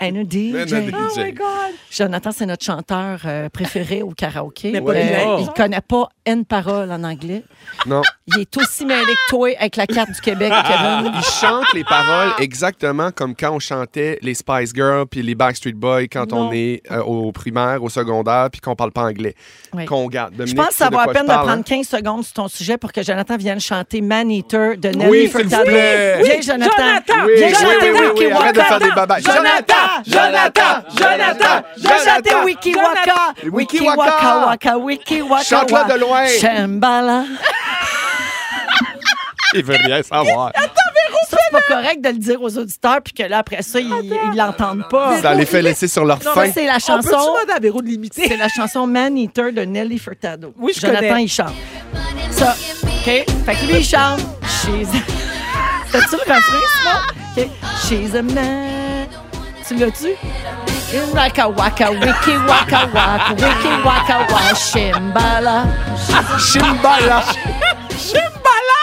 And a D J. And a D J. Oh my God. Jonathan, c'est notre chanteur euh, préféré au karaoké. Mais ouais. euh, il connaît pas une parole en anglais. Non. Il est aussi mêlé que toi avec la carte du Québec, Kevin. Il chante les paroles exactement comme quand on chantait les Spice Girls puis les Backstreet Boys quand non. on est euh, au primaire, au secondaire, puis qu'on parle pas anglais. Oui. Qu'on garde. Dominique, je pense que ça vaut à peine de parle, prendre hein? quinze secondes sur ton sujet pour que Jonathan vienne chanter Man Eater de Nelly oui, Furtado. Oui, viens, Jonathan. Jonathan. Oui, viens, oui, Jonathan. Oui, oui, oui, oui. Arrête de faire des babas. Jonathan. Jonathan, Jonathan, Jonathan, Wiki Waka, Wiki Waka, Waka, Wiki Waka. Chante-la de loin. Chambala. Il veut rien savoir. Ça, c'est pas correct de le dire aux auditeurs puis que là, après ça, ils ne l'entendent pas. Ça les fait laisser sur leur faim. C'est la chanson. C'est la chanson Man Eater de Nelly Furtado. Oui, je connais. Jonathan, il chante. Ça. OK? Fait que lui, il chante. She's. T'as-tu le refrain, Simon? OK. She's a man. Tu l'as-tu? Waka waka, wiki waka waka, wiki waka waka, shimbala. Shimbala. Shimbala.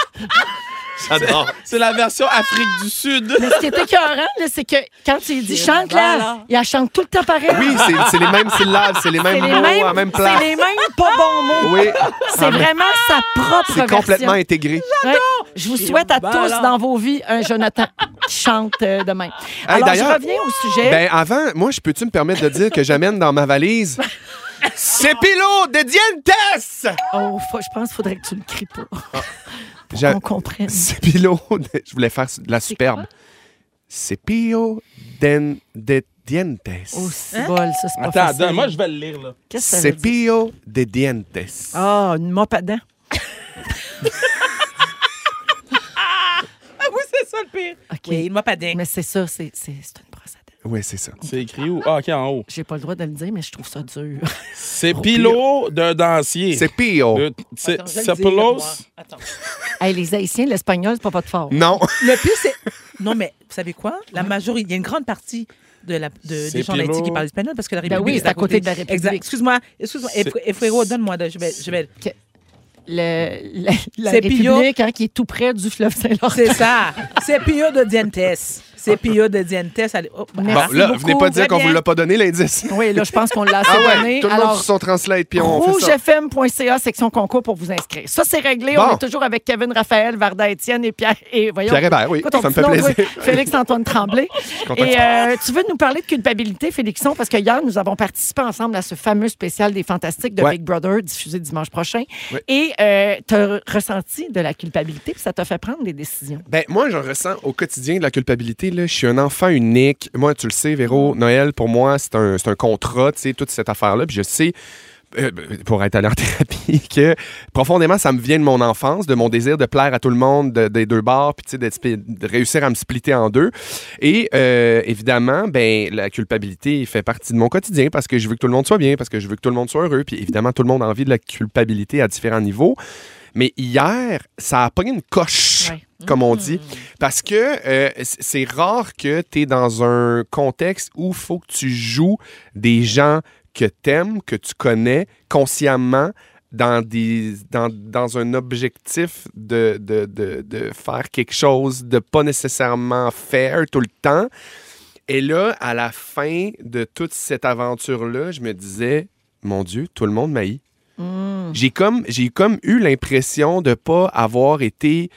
J'adore. C'est la version Afrique du Sud. Mais ce qui est écœurant, c'est que quand tu dis chante là, il la chante tout le temps pareil. Oui, c'est les mêmes syllabes, c'est les mêmes mots à même place. C'est les mêmes pas bons mots. Oui. C'est vraiment sa propre version. C'est complètement intégré. J'adore. Je vous souhaite à tous dans vos vies un Jonathan qui chante euh, demain. Alors, hey, je reviens au sujet. Ben, avant, moi, je peux-tu me permettre de dire que j'amène dans ma valise C'est Pilo de Dientes! Oh, faut, je pense qu'il faudrait que tu le cries pas. Ah. Pour j'a... qu'on comprenne. C'est Pilo de... Je voulais faire de la c'est superbe. C'est Pilo de... de Dientes. Oh, c'est hein? bol, ça, c'est pas Attends, facile. Attends, moi, je vais le lire, là. Qu'est-ce que ça veut dire? C'est Pilo de Dientes. Ah, oh, une mop à dents. C'est ça le pire. OK. Oui, il m'a pas dingue. Mais c'est ça, c'est, c'est, c'est une brosse à dents. Oui, c'est ça. C'est écrit où? Ah, OK, en haut. J'ai pas le droit de le dire, mais je trouve ça dur. C'est Pilo d'un dancier. C'est Pilo. Le, c'est Attends, c'est Pilos. Attends. Hey, les Haïtiens, l'espagnol, c'est pas votre fort. Non. Le pire, c'est... Non, mais vous savez quoi? La majorité, il y a une grande partie de la, de, des gens d'Haïti qui parlent espagnol parce que la République... Ben oui, c'est à côté de la République. Exact. Excuse-moi. Excuse-moi. Et frérot, donne-moi... Je vais... Je vais... Okay. Le, la, la c'est République hein, qui est tout près du fleuve Saint-Laurent. C'est ça. C'est Pio de Dientes. C'est Pio de Dientes. Allez, oh, bon, là, beaucoup. Venez pas dire qu'on vous l'a pas donné, l'indice. Oui, là, je pense qu'on l'a assez ah ouais, donné. Tout le monde sur son translate, puis on fait ça. rougefm point c a, section concours, pour vous inscrire. Ça, c'est réglé. Bon. On est toujours avec Kevin Raphaël, Varda Étienne et Pierre... Et, voyons, Pierre Hébert, oui. Ça me fait plaisir. Félix-Antoine Tremblay. Et euh, tu veux nous parler de culpabilité, Félixon, parce que hier, nous avons participé ensemble à ce fameux spécial des Fantastiques de ouais. Big Brother, diffusé dimanche prochain. Oui. Et Euh, t'as ressenti de la culpabilité puis ça t'a fait prendre des décisions? Ben moi, je ressens au quotidien de la culpabilité. Là. Je suis un enfant unique. Moi, tu le sais, Véro, Noël, pour moi, c'est un, c'est un contrat, tu sais, toute cette affaire-là. Puis je sais, euh, pour être allé en thérapie, que profondément, ça me vient de mon enfance, de mon désir de plaire à tout le monde, de, des deux bords, puis tu sais, de, de réussir à me splitter en deux. Et euh, évidemment, ben la culpabilité fait partie de mon quotidien parce que je veux que tout le monde soit bien, parce que je veux que tout le monde soit heureux. Puis évidemment, tout le monde a envie de la culpabilité à différents niveaux. Mais hier, ça a pogné une coche, ouais. comme on dit, parce que euh, c'est rare que tu es dans un contexte où il faut que tu joues des gens que t'aimes, que tu connais consciemment dans, des, dans, dans un objectif de, de, de, de faire quelque chose de pas nécessairement fair tout le temps. Et là, à la fin de toute cette aventure-là, je me disais, mon Dieu, tout le monde m'haït. Mm. J'ai comme, j'ai comme eu l'impression de pas avoir été...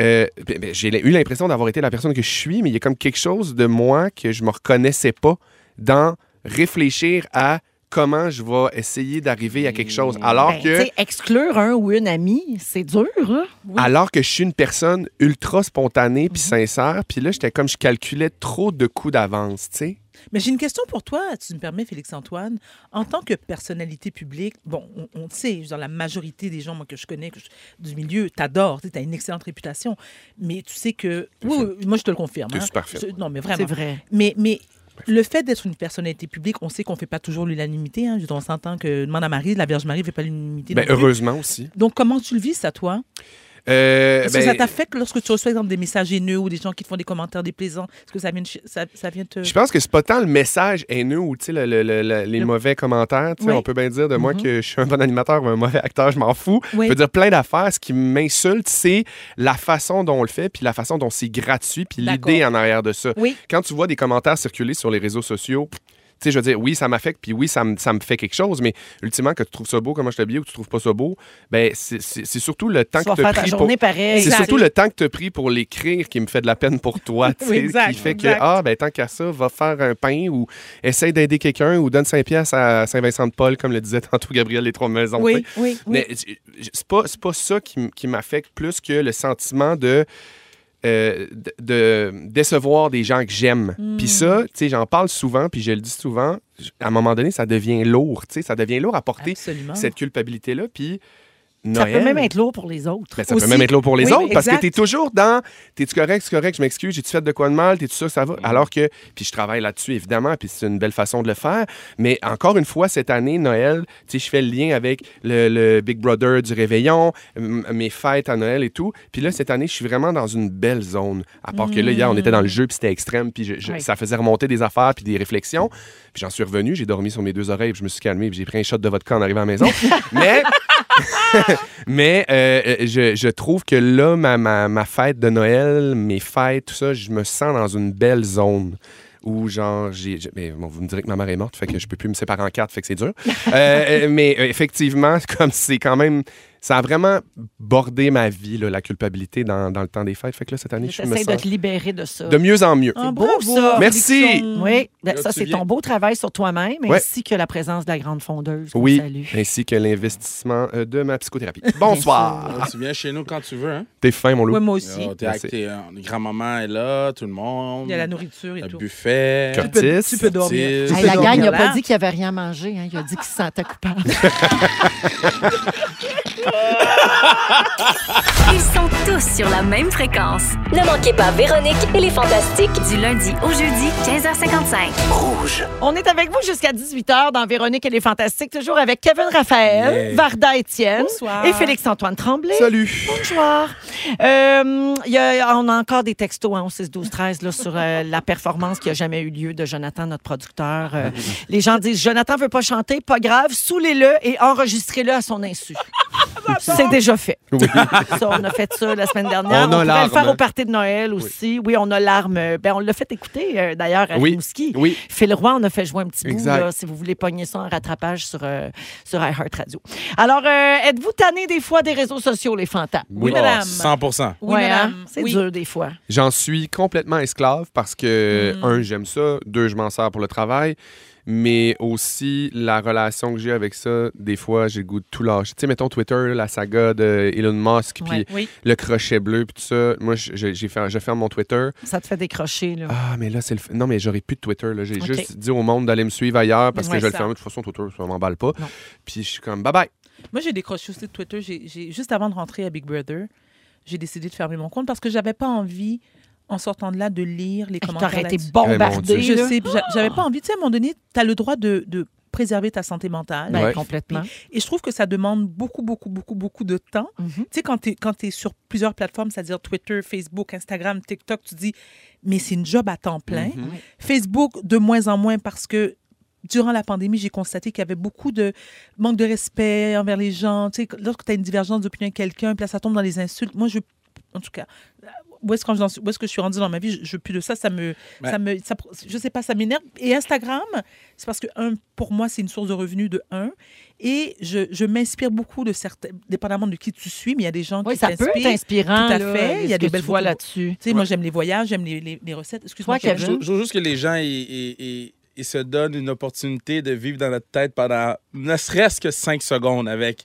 Euh, j'ai eu l'impression d'avoir été la personne que je suis, mais il y a comme quelque chose de moi que je me reconnaissais pas dans réfléchir à comment je vais essayer d'arriver à quelque chose. Alors ben, que... Tu sais, exclure un ou une amie, c'est dur, hein? Oui. Alors que je suis une personne ultra spontanée puis mm-hmm. sincère, puis là, j'étais comme je calculais trop de coups d'avance, tu sais. Mais j'ai une question pour toi, tu me permets, Félix-Antoine. En tant que personnalité publique, bon, on, on sait, dans la majorité des gens moi, que je connais que je, du milieu, t'adores, tu as une excellente réputation, mais tu sais que... Oui, oui, moi, je te le confirme. Hein? C'est parfait. Non, mais vraiment. C'est vrai. Mais... mais le fait d'être une personnalité publique, on sait qu'on ne fait pas toujours l'unanimité. Hein. On s'entend que, demande à Marie, la Vierge Marie ne fait pas l'unanimité. Ben, heureusement aussi. Donc, comment tu le vis, ça, toi? Euh, Est-ce ben... que ça t'affecte lorsque tu reçois, exemple, des messages haineux ou des gens qui te font des commentaires déplaisants? Est-ce que ça vient, ça, ça vient te... Je pense que c'est pas tant le message haineux ou le, le, le, le, les le... mauvais commentaires. Oui. On peut bien dire de moi mm-hmm. que je suis un bon animateur ou un mauvais acteur, je m'en fous. Oui. Je peux dire plein d'affaires. Ce qui m'insulte, c'est la façon dont on le fait puis la façon dont c'est gratuit puis l'idée en arrière de ça. Oui. Quand tu vois des commentaires circuler sur les réseaux sociaux... Tu sais, je veux dire, oui, ça m'affecte, puis oui, ça me ça me fait quelque chose, mais ultimement, que tu trouves ça beau, comment je t'habille, ou que tu trouves pas ça beau, bien, c'est, c'est, c'est surtout le temps ça que tu as pris pour... C'est exact. Surtout le temps que tu as pris pour l'écrire qui me fait de la peine pour toi, tu sais, oui, exact, qui fait exact. Que, ah, ben tant qu'à ça, va faire un pain ou essaye d'aider quelqu'un ou donne cinq piastres à Saint-Vincent-de-Paul, comme le disait tantôt Gabriel des Trois-Maisons. Oui, oui, oui. Mais c'est pas, c'est pas ça qui, qui m'affecte plus que le sentiment de... Euh, de, de décevoir des gens que j'aime. Mmh. Puis ça, tu sais, j'en parle souvent, puis je le dis souvent, à un moment donné, ça devient lourd, tu sais, ça devient lourd à porter Absolument. Cette culpabilité-là, puis Noël. Ça peut même être lourd pour les autres. Ben, ça Aussi. Peut même être lourd pour les oui, autres, parce exact. Que t'es toujours dans « t'es-tu correct, c'est correct, je m'excuse, j'ai-tu fait de quoi de mal, t'es-tu sûr, ça va? » Alors que, puis je travaille là-dessus, évidemment, puis c'est une belle façon de le faire, mais encore une fois, cette année, Noël, tu sais, je fais le lien avec le, le Big Brother du Réveillon, m- mes fêtes à Noël et tout, puis là, cette année, je suis vraiment dans une belle zone, à part mmh. que là, hier, on était dans le jeu, puis c'était extrême, puis je, je, oui. ça faisait remonter des affaires, puis des réflexions, puis j'en suis revenu, j'ai dormi sur mes deux oreilles, puis je me suis calmé, puis j'ai pris un shot de vodka en arrivant à la maison, mais... Mais euh, je, je trouve que là, ma, ma, ma fête de Noël, mes fêtes, tout ça, je me sens dans une belle zone où, genre, j'ai... j'ai mais bon, vous me direz que ma mère est morte, fait que je peux plus me séparer en quatre, fait que c'est dur. Euh, mais euh, effectivement, comme c'est quand même... ça a vraiment bordé ma vie, là, la culpabilité dans, dans le temps des fêtes. Fait que là, cette année, je, je me sens... de te libérer de ça. De mieux en mieux. Ah, c'est beau, ça. Merci. Son... Oui, ben, ça, c'est ton beau travail sur toi-même, ouais. ainsi que la présence de la grande fondeuse. Oui, salut. Ainsi que l'investissement de ma psychothérapie. Bonsoir. Tu viens chez nous quand tu veux. Hein? T'es fin, mon loup. Oui, moi aussi. Oh, t'es acté, hein. Grand-maman est là, tout le monde. Il y a la nourriture et le tout. Le buffet. Curtis. Tu peux, tu peux dormir. Tu hey, peux la gang, il n'a pas dit qu'il n'y avait rien à manger. Hein. Il a dit qu'il se sentait coupable. Ils sont tous sur la même fréquence. Ne manquez pas Véronique et les Fantastiques du lundi au jeudi, quinze heures cinquante-cinq. Rouge. On est avec vous jusqu'à dix-huit heures dans Véronique et les Fantastiques, toujours avec Kevin Raphaël, yeah. Varda Étienne et Félix-Antoine Tremblay. Salut. Bonjour. Euh, y a, on a encore des textos hein, au six douze treize là, sur euh, la performance qui n'a jamais eu lieu de Jonathan, notre producteur. Euh, les gens disent Jonathan veut pas chanter, pas grave, saoulez-le et enregistrez-le à son insu. C'est déjà fait. Oui. Ça, on a fait ça la semaine dernière. On, on pouvait le faire au party de Noël aussi. Oui, oui on a l'arme. Ben, on l'a fait écouter, euh, d'ailleurs, à Rimouski. Oui. Phil Roy, on a fait jouer un petit exact. bout, là, si vous voulez pogner ça en rattrapage sur, euh, sur iHeartRadio. Alors, euh, êtes-vous tanné des fois des réseaux sociaux, les fantas? Oui, oui madame. cent pour cent Oui, ouais, madame. Hein? C'est oui. dur, des fois. J'en suis complètement esclave parce que, mm. un, j'aime ça. Deux, je m'en sers pour le travail. Mais aussi, la relation que j'ai avec ça, des fois, j'ai le goût de tout lâcher. Tu sais, mettons Twitter, la saga d'Elon Musk, puis oui. le crochet bleu, puis tout ça. Moi, j'ai, j'ai fait, je ferme mon Twitter. Ça te fait décrocher, là. Ah, mais là, c'est le... Non, mais j'aurais plus de Twitter, là. J'ai okay. juste dit au monde d'aller me suivre ailleurs parce oui, que je vais le fermer. De toute façon, Twitter, ça m'emballe pas. Non. Puis je suis comme, bye-bye. Moi, j'ai décroché aussi de Twitter. J'ai, j'ai... Juste avant de rentrer à Big Brother, j'ai décidé de fermer mon compte parce que j'avais pas envie... en sortant de là, de lire les commentaires. T'aurais été bombardé. Je sais, j'avais pas envie. Tu sais, à un moment donné, t'as le droit de, de préserver ta santé mentale. Ben, ouais. Complètement. Et je trouve que ça demande beaucoup, beaucoup, beaucoup, beaucoup de temps. Mm-hmm. Tu sais, quand t'es, quand t'es sur plusieurs plateformes, c'est-à-dire Twitter, Facebook, Instagram, TikTok, tu dis, mais c'est une job à temps plein. Mm-hmm. Facebook, de moins en moins, parce que durant la pandémie, j'ai constaté qu'il y avait beaucoup de manque de respect envers les gens. Tu sais, lorsque t'as une divergence d'opinion avec quelqu'un, puis là, ça tombe dans les insultes. Moi, je... En tout cas... Où est-ce, quand je, où est-ce que je suis rendue dans ma vie? Je, je plus de ça, ça me, ouais. ça me ça, je sais pas, ça m'énerve. Et Instagram, c'est parce que, un, pour moi, c'est une source de revenus de un. Et je, je m'inspire beaucoup de certains, dépendamment de qui tu suis, mais il y a des gens oui, qui t'inspirent. Oui, ça peut être inspirant. Tout à là, fait. Il y a des belles photos là-dessus. Ouais. Moi, j'aime les voyages, j'aime les, les, les recettes. Excuse-moi, Kevin. Je, je, je veux juste que les gens ils, ils, ils, ils se donnent une opportunité de vivre dans notre tête pendant ne serait-ce que cinq secondes avec...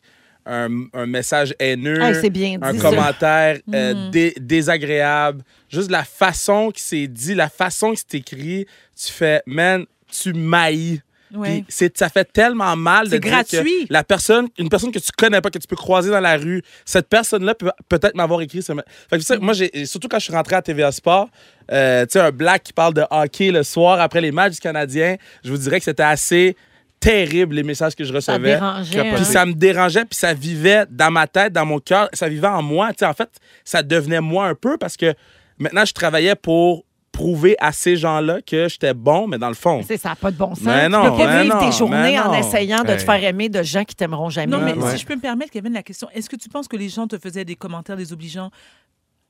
Un, un message haineux, hey, c'est bien dit, un commentaire euh, mm-hmm. dé- désagréable. Juste la façon que c'est dit, la façon que c'est écrit, tu fais, man, tu mailles. Ouais. C'est, ça fait tellement mal c'est de gratuit. Dire que la personne, une personne que tu connais pas, que tu peux croiser dans la rue, cette personne-là peut peut-être m'avoir écrit. Ça. Fait que, ça, moi, j'ai, surtout quand je suis rentré à T V A Sport, euh, tu sais, un black qui parle de hockey le soir après les matchs du Canadien, je vous dirais que c'était assez... terrible les messages que je recevais. Ça puis ça me dérangeait, puis ça vivait dans ma tête, dans mon cœur, ça vivait en moi. T'sais, en fait, ça devenait moi un peu parce que maintenant, je travaillais pour prouver à ces gens-là que j'étais bon, mais dans le fond... C'est, ça n'a pas de bon sens. Mais non, tu peux pas vivre non, tes journées en essayant de hey. te faire aimer de gens qui t'aimeront jamais. Non, mais ouais. si je peux me permettre, Kevin, la question, est-ce que tu penses que les gens te faisaient des commentaires désobligeants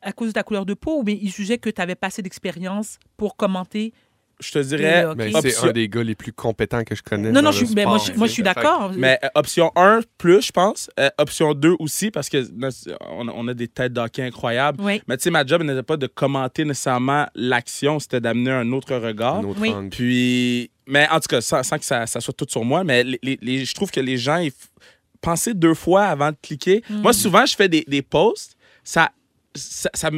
à cause de ta couleur de peau ou bien ils jugeaient que tu avais pas assez d'expérience pour commenter? Je te dirais... Okay. Option... C'est un des gars les plus compétents que je connais. Non, non, je suis, sport, moi, je, moi, je suis d'accord. Mais euh, option un, plus, je pense. Euh, option deux aussi, parce que on, on a des têtes d'hockey incroyables. Oui. Mais tu sais, ma job n'était pas de commenter nécessairement l'action, c'était d'amener un autre regard. Un autre oui. angle. Puis... Mais en tout cas, sans, sans que ça, ça soit tout sur moi, mais les, les, les, je trouve que les gens, ils pensaient deux fois avant de cliquer. Mm. Moi, souvent, je fais des, des posts, ça... Ça, ça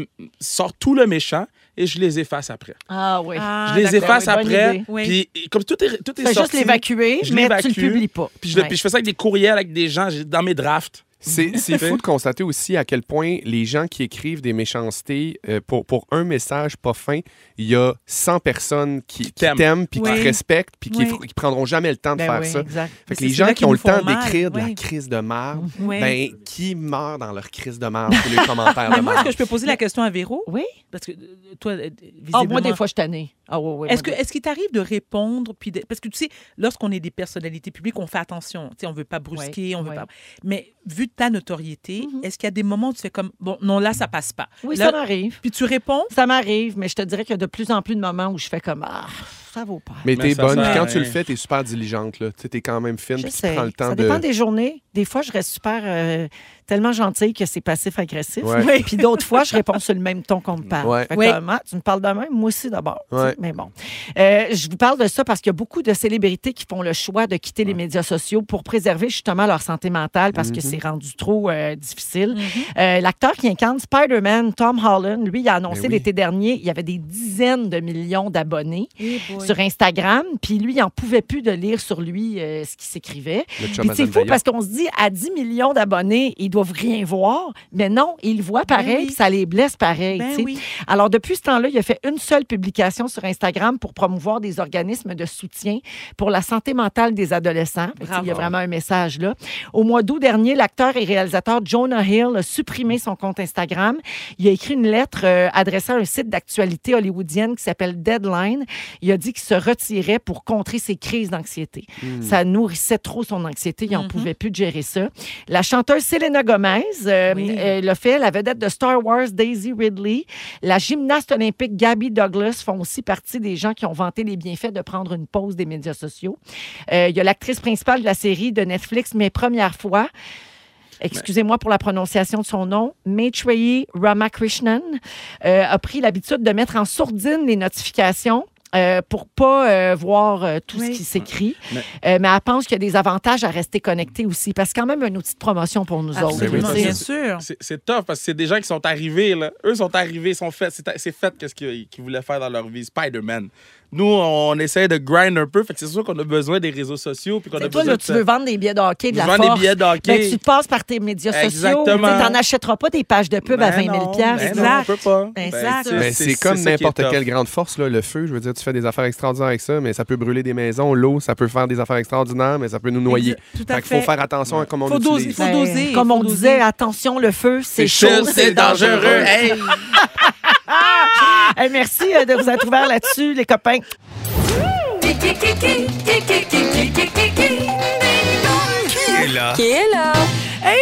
sort tout le méchant et je les efface après. Ah oui. Ah, je les efface oui, après. Puis comme tout est, tout est sorti... juste l'évacuer, je mais l'évacue, tu le publies pas. Puis je, ouais. je fais ça avec des courriels, avec des gens dans mes drafts. C'est, c'est fou de constater aussi à quel point les gens qui écrivent des méchancetés, euh, pour, pour un message pas fin, il y a cent personnes qui, qui t'aiment, puis oui. qui te respectent, puis oui. qui, qui prendront jamais le temps de ben faire oui, ça. Exact. Fait que les gens qui ont le temps mal. d'écrire oui. de la crise de merde, oui. ben, qui meurent dans leur crise de merde tous les commentaires de merde. Moi, est-ce que je peux poser la question à Véro? Oui. Parce que toi, visiblement... Oh, moi, des fois, je tannais. Oh, oui, oui, est-ce, que, est-ce qu'il t'arrive de répondre? Puis de... Parce que tu sais, lorsqu'on est des personnalités publiques, on fait attention. T'sais, on ne veut pas brusquer, oui, on veut oui. pas... Mais vu ta notoriété, mm-hmm. est-ce qu'il y a des moments où tu fais comme, bon, non, là, ça passe pas. Oui, là, ça m'arrive. Puis tu réponds? Ça m'arrive, mais je te dirais qu'il y a de plus en plus de moments où je fais comme, ah, ça vaut pas. Mais, mais t'es bonne, puis quand tu le fais, t'es super diligente, là. Tu sais, t'es quand même fine, puis tu prends le temps de... Ça dépend des journées. Des fois, je reste super euh, tellement gentille que c'est passif-agressif. Ouais. Puis d'autres fois, je réponds sur le même ton qu'on me parle. Ouais. Fait que, ouais. euh, tu me parles de même, moi aussi d'abord. Ouais. Mais bon. Euh, je vous parle de ça parce qu'il y a beaucoup de célébrités qui font le choix de quitter ouais. les médias sociaux pour préserver justement leur santé mentale parce mm-hmm. que c'est rendu trop euh, difficile. Mm-hmm. euh, l'acteur qui incarne Spider-Man, Tom Holland, lui, il a annoncé oui. l'été dernier, il y avait des dizaines de millions d'abonnés hey sur Instagram. Puis lui, il n'en pouvait plus de lire sur lui euh, ce qui s'écrivait. Puis c'est fou parce qu'on se dit à dix millions d'abonnés, ils doivent rien voir. Mais non, ils voient pareil, ben oui. puis ça les blesse pareil. Ben oui. Alors, depuis ce temps-là, il a fait une seule publication sur Instagram pour promouvoir des organismes de soutien pour la santé mentale des adolescents. Il y a vraiment un message là. Au mois d'août dernier, l'acteur et réalisateur Jonah Hill a supprimé son compte Instagram. Il a écrit une lettre euh, adressée à un site d'actualité hollywoodienne qui s'appelle Deadline. Il a dit qu'il se retirait pour contrer ses crises d'anxiété. Mmh. Ça nourrissait trop son anxiété. Il n'en mmh. pouvait plus de gérer ça. La chanteuse Selena Gomez euh, oui. euh, l'a fait, la vedette de Star Wars, Daisy Ridley. La gymnaste olympique Gabby Douglas font aussi partie des gens qui ont vanté les bienfaits de prendre une pause des médias sociaux. Il euh, y a l'actrice principale de la série de Netflix, Mes premières fois. Excusez-moi pour la prononciation de son nom, Maitreyi Ramakrishnan euh, a pris l'habitude de mettre en sourdine les notifications Euh, pour pas euh, voir euh, tout oui. ce qui s'écrit. Mais, euh, mais elle pense qu'il y a des avantages à rester connecté aussi, parce que c'est quand même un outil de promotion pour nous absolument. Autres. Oui, bien sûr. C'est, c'est tough, parce que c'est des gens qui sont arrivés, là. Eux sont arrivés, sont faits, c'est, c'est fait qu'est-ce qu'ils, qu'ils voulaient faire dans leur vie. Spider-Man. Nous, on essaie de grind un peu. Fait que c'est sûr qu'on a besoin des réseaux sociaux. Puis qu'on c'est a toi, besoin là, de... tu veux vendre des billets de hockey de tu la force. Des billets de hockey. Ben, tu te passes par tes médias Exactement. sociaux. Tu n'en achèteras pas des pages de pub ben à vingt mille dollars. Exact. Non, on peut pas. Ben, exact. C'est, ben, c'est, c'est comme c'est n'importe quelle grande force, là, le feu. Je veux dire, tu fais des affaires extraordinaires avec ça, mais ça peut brûler des maisons. L'eau, ça peut faire des affaires extraordinaires, mais ça peut nous noyer. Tout à fait. Fait qu'il faut faire attention ouais. à comment on faut l'utilise. Doser, faut doser. Comme on disait, attention, le feu, c'est chaud. C'est dangereux. Merci de vous être ouvert là-dessus, les copains. Qui est là? Qui est là? Hey,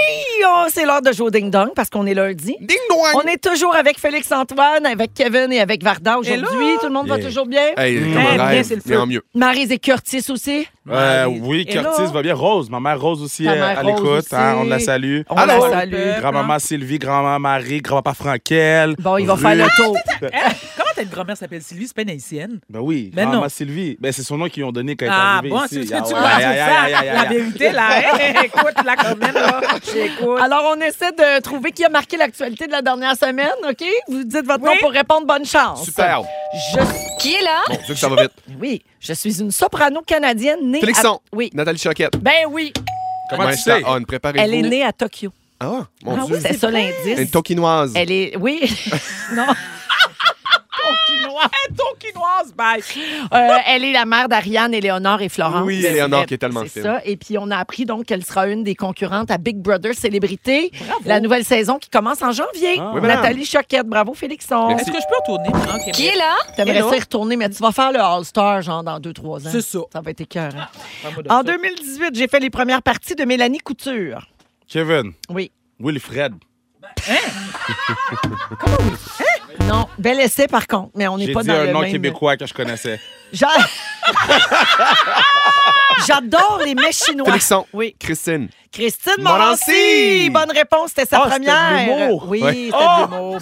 oh, c'est l'heure de jouer au ding-dong parce qu'on est lundi. Ding-dong! On est toujours avec Félix-Antoine, avec Kevin et avec Varda aujourd'hui. Hello. Tout le monde yeah. va toujours bien? Hey, comme un rêve, bien, c'est le feu. Mieux. Maryse et Curtis aussi? Euh, oui, Curtis Hello. va bien. Rose, ma mère Rose aussi mère à Rose l'écoute. Aussi. Hein, on la salue. On Allô, la salue. Grand-maman Sylvie, grand-maman Marie, grand-papa Frankel. Bon, il va Ruth. faire le tour. Ah, Cette grand-mère s'appelle Sylvie, c'est pas une haïtienne. Ben oui, ben grand-mère non. Sylvie. Ben c'est son nom qu'ils ont donné quand elle ah, est arrivée bon, ici. Ah bon, c'est ce que tu ah, ouais, ouais, ouais, ouais, la vérité, là. Hey, écoute, la quand même, là. J'écoute. Alors, on essaie de trouver qui a marqué l'actualité de la dernière semaine, OK? Vous dites votre oui. nom pour répondre bonne chance. Super. Je... Qui est là? Bon, tu veux que ça va vite. Oui, je suis une soprano canadienne née Félixon. À... Oui. Nathalie Choquette. Ben oui. Comment ben, tu sais? On Elle est née à Tokyo. Ah, mon ah, Dieu. Oui, c'est, c'est ça l'indice. Elle est une tokinoise. Elle est... Oui. Non. Bye. Euh, elle est la mère d'Ariane, Éléonore et Florence. Oui, Éléonore qui est tellement fine. C'est ça. Et puis, on a appris donc qu'elle sera une des concurrentes à Big Brother Célébrité. Bravo. La nouvelle saison qui commence en janvier. Ah. Oui, Nathalie Choquette. Bravo, Félixon. Merci. Est-ce que je peux retourner? Okay, qui mais... est là? T'aimerais ça y retourner, mais tu vas faire le All-Star genre dans deux trois ans. C'est ça. Ça va être écœurant. Hein? En deux mille dix-huit, j'ai fait les premières parties de Mélanie Couture. Kevin. Oui. Wilfred. Ben... Hein? Comment oui? Hein? Non, bel essai par contre, mais on n'est pas dans le même... J'ai dit un nom québécois que je connaissais. J'a... J'adore les mets chinois. Félixon. Oui. Christine. Christine Morancy. Bonne réponse, c'était sa oh, première. C'était de l'humour. Oui, ouais. c'était oh. de l'humour.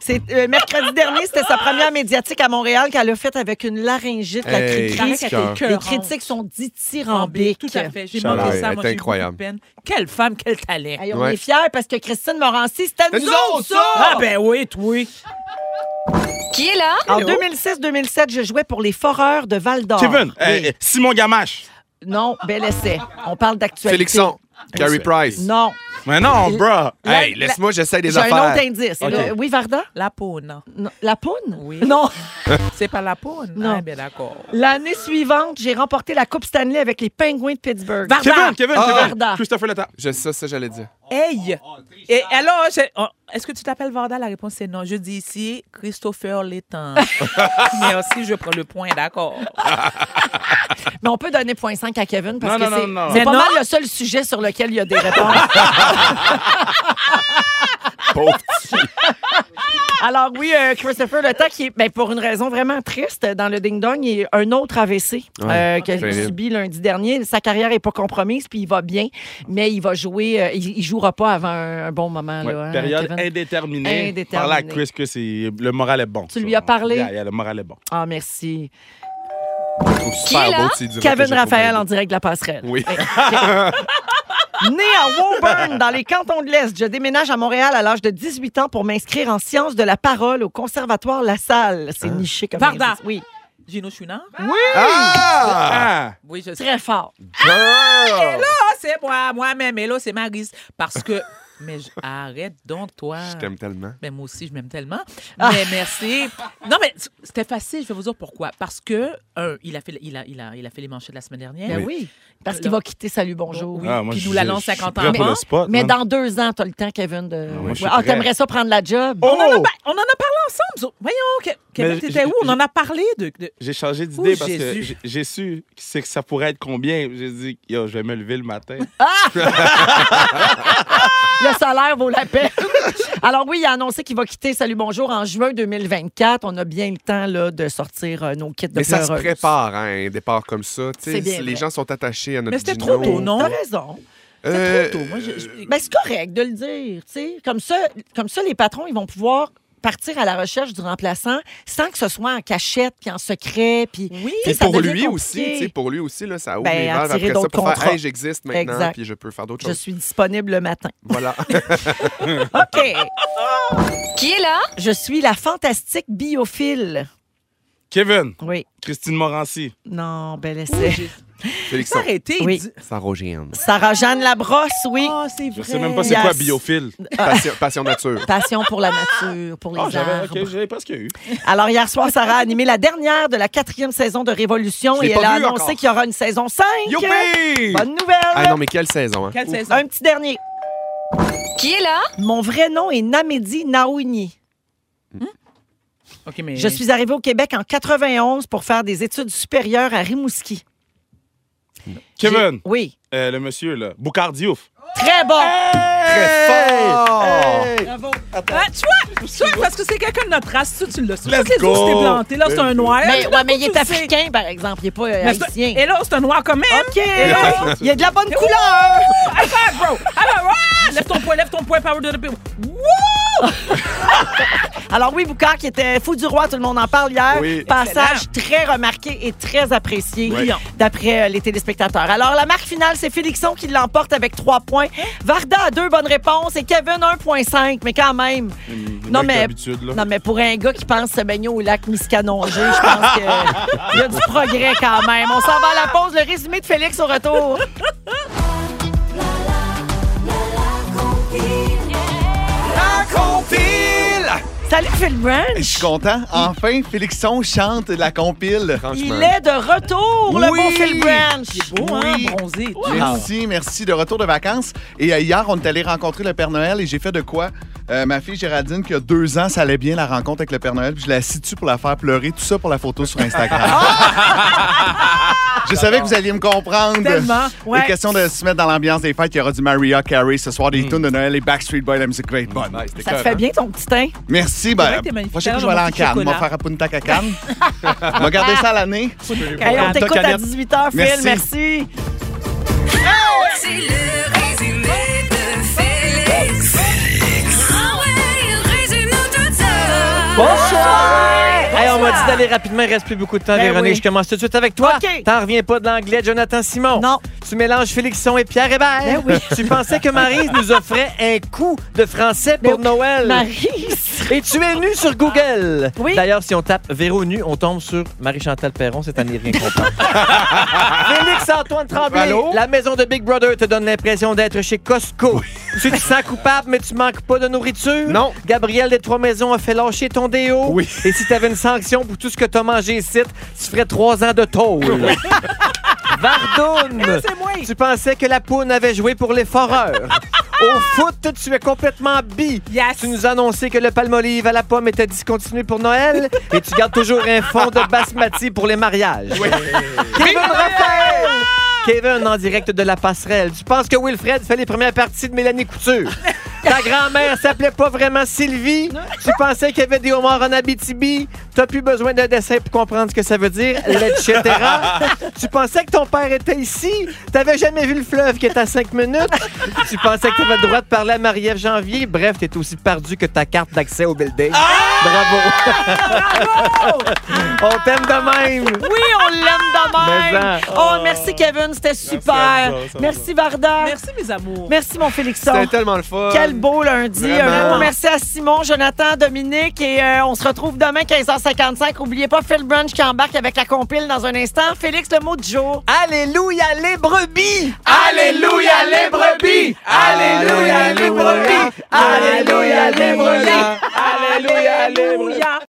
C'est, euh, mercredi dernier, c'était sa première médiatique à Montréal qu'elle a faite avec une laryngite. La hey, critique. Les critiques sont dithyrambiques. Tout à fait. J'ai manqué ça, moi, j'ai incroyable. Beaucoup de peine. Quelle femme, quel talent. Hey, on ouais. est fiers parce que Christine Morancy, c'était nous, nous autres, ça. Ah ben oui, oui. Qui est là? En deux mille six deux mille sept, je jouais pour les Foreurs de Val-d'Or. Kevin, oui. euh, Simon Gamache. Non, bel essai. On parle d'actualité. Félixon, Carey Price. Non. Mais non, bro. La, hey, laisse-moi, j'essaie des j'ai affaires. J'ai un autre indice. Okay. Le, oui, Varda? La Poune. Non. La Poune? Oui. Non. C'est pas la Poune? Non. Ah, ben d'accord. L'année suivante, j'ai remporté la Coupe Stanley avec les Penguins de Pittsburgh. Varda. Kevin, Kevin, oh, Kevin. Varda. Christopher Latta. Je sais ça, ça, j'allais dire. Hey! Et alors, je, oh, est-ce que tu t'appelles Varda? La réponse c'est non. Je dis ici Christopher Letang. Merci, je prends le point, d'accord. Mais on peut donner point cinq à Kevin parce non, que non, c'est, non, non. c'est pas non? mal le seul sujet sur lequel il y a des réponses. Pauvre Alors oui, euh, Christopher Le Tac, ben, pour une raison vraiment triste, dans le ding-dong, il y a un autre A V C ouais, euh, qu'il a subi lundi dernier. Sa carrière n'est pas compromise, puis il va bien, mais il va jouer, euh, il, il jouera pas avant un, un bon moment. Ouais, là, hein, période indéterminée. Indéterminée. Parle à Chris que c'est, le moral est bon. Tu ça, lui as parlé? Yeah, yeah, le moral est bon. Ah, merci. Qui est là? Beau, Kevin Raphaël en direct de la passerelle. Oui. Né à Woburn, dans les cantons de l'Est, je déménage à Montréal à l'âge de dix-huit ans pour m'inscrire en sciences de la parole au Conservatoire La Salle. C'est niché comme ça. Varda. Oui. Gino Chouinard. Oui. Ah! Oui, je sais. Très fort. Girl. Ah! Et là, c'est moi, moi-même. Et là, c'est Maryse. Parce que... Mais je... arrête donc, toi. Je t'aime tellement. Mais moi aussi, je m'aime tellement. Ah. Mais merci. Non, mais c'était facile. Je vais vous dire pourquoi. Parce que, un, il a fait, il a, il a, il a fait les manchettes la semaine dernière. Ben oui. Parce qu'il va quitter Salut Bonjour. Ah, oui. Puis nous l'annonce cinquante ans avant. Spot, mais dans deux ans, t'as le temps, Kevin, de. Ah, moi, ouais. ah t'aimerais ça prendre la job. Oh! On, en a, on en a parlé ensemble. Voyons, Kevin, t'étais où? On en a parlé de. de... J'ai changé d'idée Ouh, parce Jésus. que j'ai su que ça pourrait être combien. J'ai dit, yo, je vais me lever le matin. Ah! Le salaire vaut la peine. Alors oui, il a annoncé qu'il va quitter Salut Bonjour en juin deux mille vingt-quatre. On a bien le temps là, de sortir euh, nos kits de Mais pleureuses. Ça se prépare, hein, un départ comme ça. C'est bien les vrai. gens sont attachés à notre Mais c'était Gino. trop tôt, non? T'as raison. C'est euh... trop tôt. Moi, je, je... Ben, c'est correct de le dire. T'sais. Comme ça, comme ça, les patrons, ils vont pouvoir... partir à la recherche du remplaçant sans que ce soit en cachette puis en secret puis oui, pour lui compliqué. aussi pour lui aussi là ça ouvre ben, les verres après ça pour contrats. faire hey, j'existe maintenant exact. puis je peux faire d'autres je choses je suis disponible le matin voilà ok qui est là je suis la fantastique biophile Kevin oui Christine Morancy non bel essai oui. Félix-Antoine. Arrêtez. Oui. Sarah-Jeanne. Sarah-Jeanne Labrosse, oui. Ah, oh, c'est vrai. Je sais même pas c'est yes. quoi biophile. Passion, passion nature. Passion pour la nature, pour les oh, arbres. Okay, j'avais presque eu. Alors, hier soir, Sarah a animé la dernière de la quatrième saison de Révolution et elle a annoncé encore. qu'il y aura une saison cinq. Youpi! Bonne nouvelle. Ah non, mais quelle saison, hein? Quelle Ouh. saison? Un petit dernier. Qui est là? Mon vrai nom est Namedi Naouni. Hmm? Okay, mais... Je suis arrivée au Québec en quatre-vingt-onze pour faire des études supérieures à Rimouski. Kevin, J'ai... oui, euh, le monsieur là, Boucard Diouf. Très bon, hey! Très fort. Hey! Bravo. Attends. Ah, tu vois, tu vois, parce que c'est quelqu'un de notre race, tu, tu l'as. Let's les go. Autres, planté. Là, c'est un noir. Mais, ouais, mais il est africain, par exemple, il n'est pas euh, haïtien. Et là, c'est un noir quand même. Ok. Et là, il y a de la bonne couleur. High five, bro. Lève ton poing, lève ton poing, power to the people. Woo! Alors oui, Boucard, qui était fou du roi, tout le monde en parle hier. Oui. Passage Excellent. très remarqué et très apprécié oui. d'après euh, les téléspectateurs. Alors, la marque finale, c'est Félixon qui l'emporte avec trois points. Varda a deux bonnes réponses et Kevin un virgule cinq, mais quand même. Mmh, non, mais, non, mais pour un gars qui pense se baigner au lac Maskinongé, je pense qu'il y a du progrès quand même. On s'en va à la pause. Le résumé de Félix au retour. Salut Phil Branch! Je suis content. Enfin, Félixon chante la compile. Il est de retour, oui. le bon Phil Branch. C'est beau, oui. hein, bronzé. Wow. Merci, merci. De retour de vacances. Et euh, hier, on est allé rencontrer le Père Noël et j'ai fait de quoi? Euh, ma fille Géraldine, qui a deux ans, ça allait bien la rencontre avec le Père Noël. Puis je la situe pour la faire pleurer. Tout ça pour la photo sur Instagram. Je savais que vous alliez me comprendre. Tellement, ouais. Question de se mettre dans l'ambiance des fêtes. Il y aura du Mariah Carey ce soir, des mm. tunes de Noël et Backstreet Boys, la musique great bonne. Nice, ça te fait hein? bien ton petit teint. Merci. Ben, la prochaine fois, je vais aller en Cannes. On va faire à Punta Cana. On va garder ça à l'année. Allez, on t'écoute à dix-huit heures, Phil. Merci. Merci. C'est le résumé de Félix. Félix. Ah ouais, il résume tout ça. Bonsoir. Hey, on m'a dit d'aller rapidement, il ne reste plus beaucoup de temps, ben Véronique. Oui. Je commence tout de suite avec toi. Okay. T'en reviens pas de l'anglais de Jonathan Simon. Non. Tu mélanges Félixon et Pierre Hébert. Ben oui. Tu pensais que Maryse nous offrait un coup de français pour ben, Noël. Maryse. Et tu es nue sur Google. Oui. D'ailleurs, si on tape Véro nu, on tombe sur Marie-Chantal Perron. C'est à n'y rien comprendre. Félix-Antoine Tremblay. Allô? La maison de Big Brother te donne l'impression d'être chez Costco. Oui. Tu te sens coupable, mais tu manques pas de nourriture. Non. Gabriel des Trois-Maisons a fait lâcher ton déo. Oui. Et si t'avais une sanction pour tout ce que t'as mangé ici, tu ferais trois ans de tôle. Vardoune, hey, tu pensais que la poune avait joué pour les foreurs. Au foot, tu es complètement bi. Yes. Tu nous as annoncé que le palmolive à la pomme était discontinué pour Noël et tu gardes toujours un fond de basmati pour les mariages. Oui. Kevin Raphaël! Kevin en direct de la passerelle. Tu penses que Wilfred fait les premières parties de Mélanie Couture. Ta grand-mère s'appelait pas vraiment Sylvie. Tu pensais qu'il y avait des homards en Abitibi. T'as plus besoin de dessin pour comprendre ce que ça veut dire, et cetera. Tu pensais que ton père était ici. T'avais jamais vu le fleuve qui est à cinq minutes. Tu pensais que t'avais le droit de parler à Marie-Ève Janvier. Bref, t'es aussi perdu que ta carte d'accès au building. Ah! Bravo! Bravo! On t'aime de même. Oui, on l'aime de même. Oh, oh, merci Kevin, c'était super. Merci, toi, ça merci ça. Varda. Merci mes amours. Merci mon Félixon. C'était tellement le fun. Quel beau lundi. Vraiment. Un gros merci à Simon, Jonathan, Dominique et euh, on se retrouve demain quinze heures cinquante-cinq. N'oubliez pas Phil Brunch qui embarque avec la compile dans un instant. Félix, le mot du jour. Alléluia les brebis. Alléluia les brebis. Alléluia les brebis. Alléluia les brebis. Alléluia les brebis. Alléluia.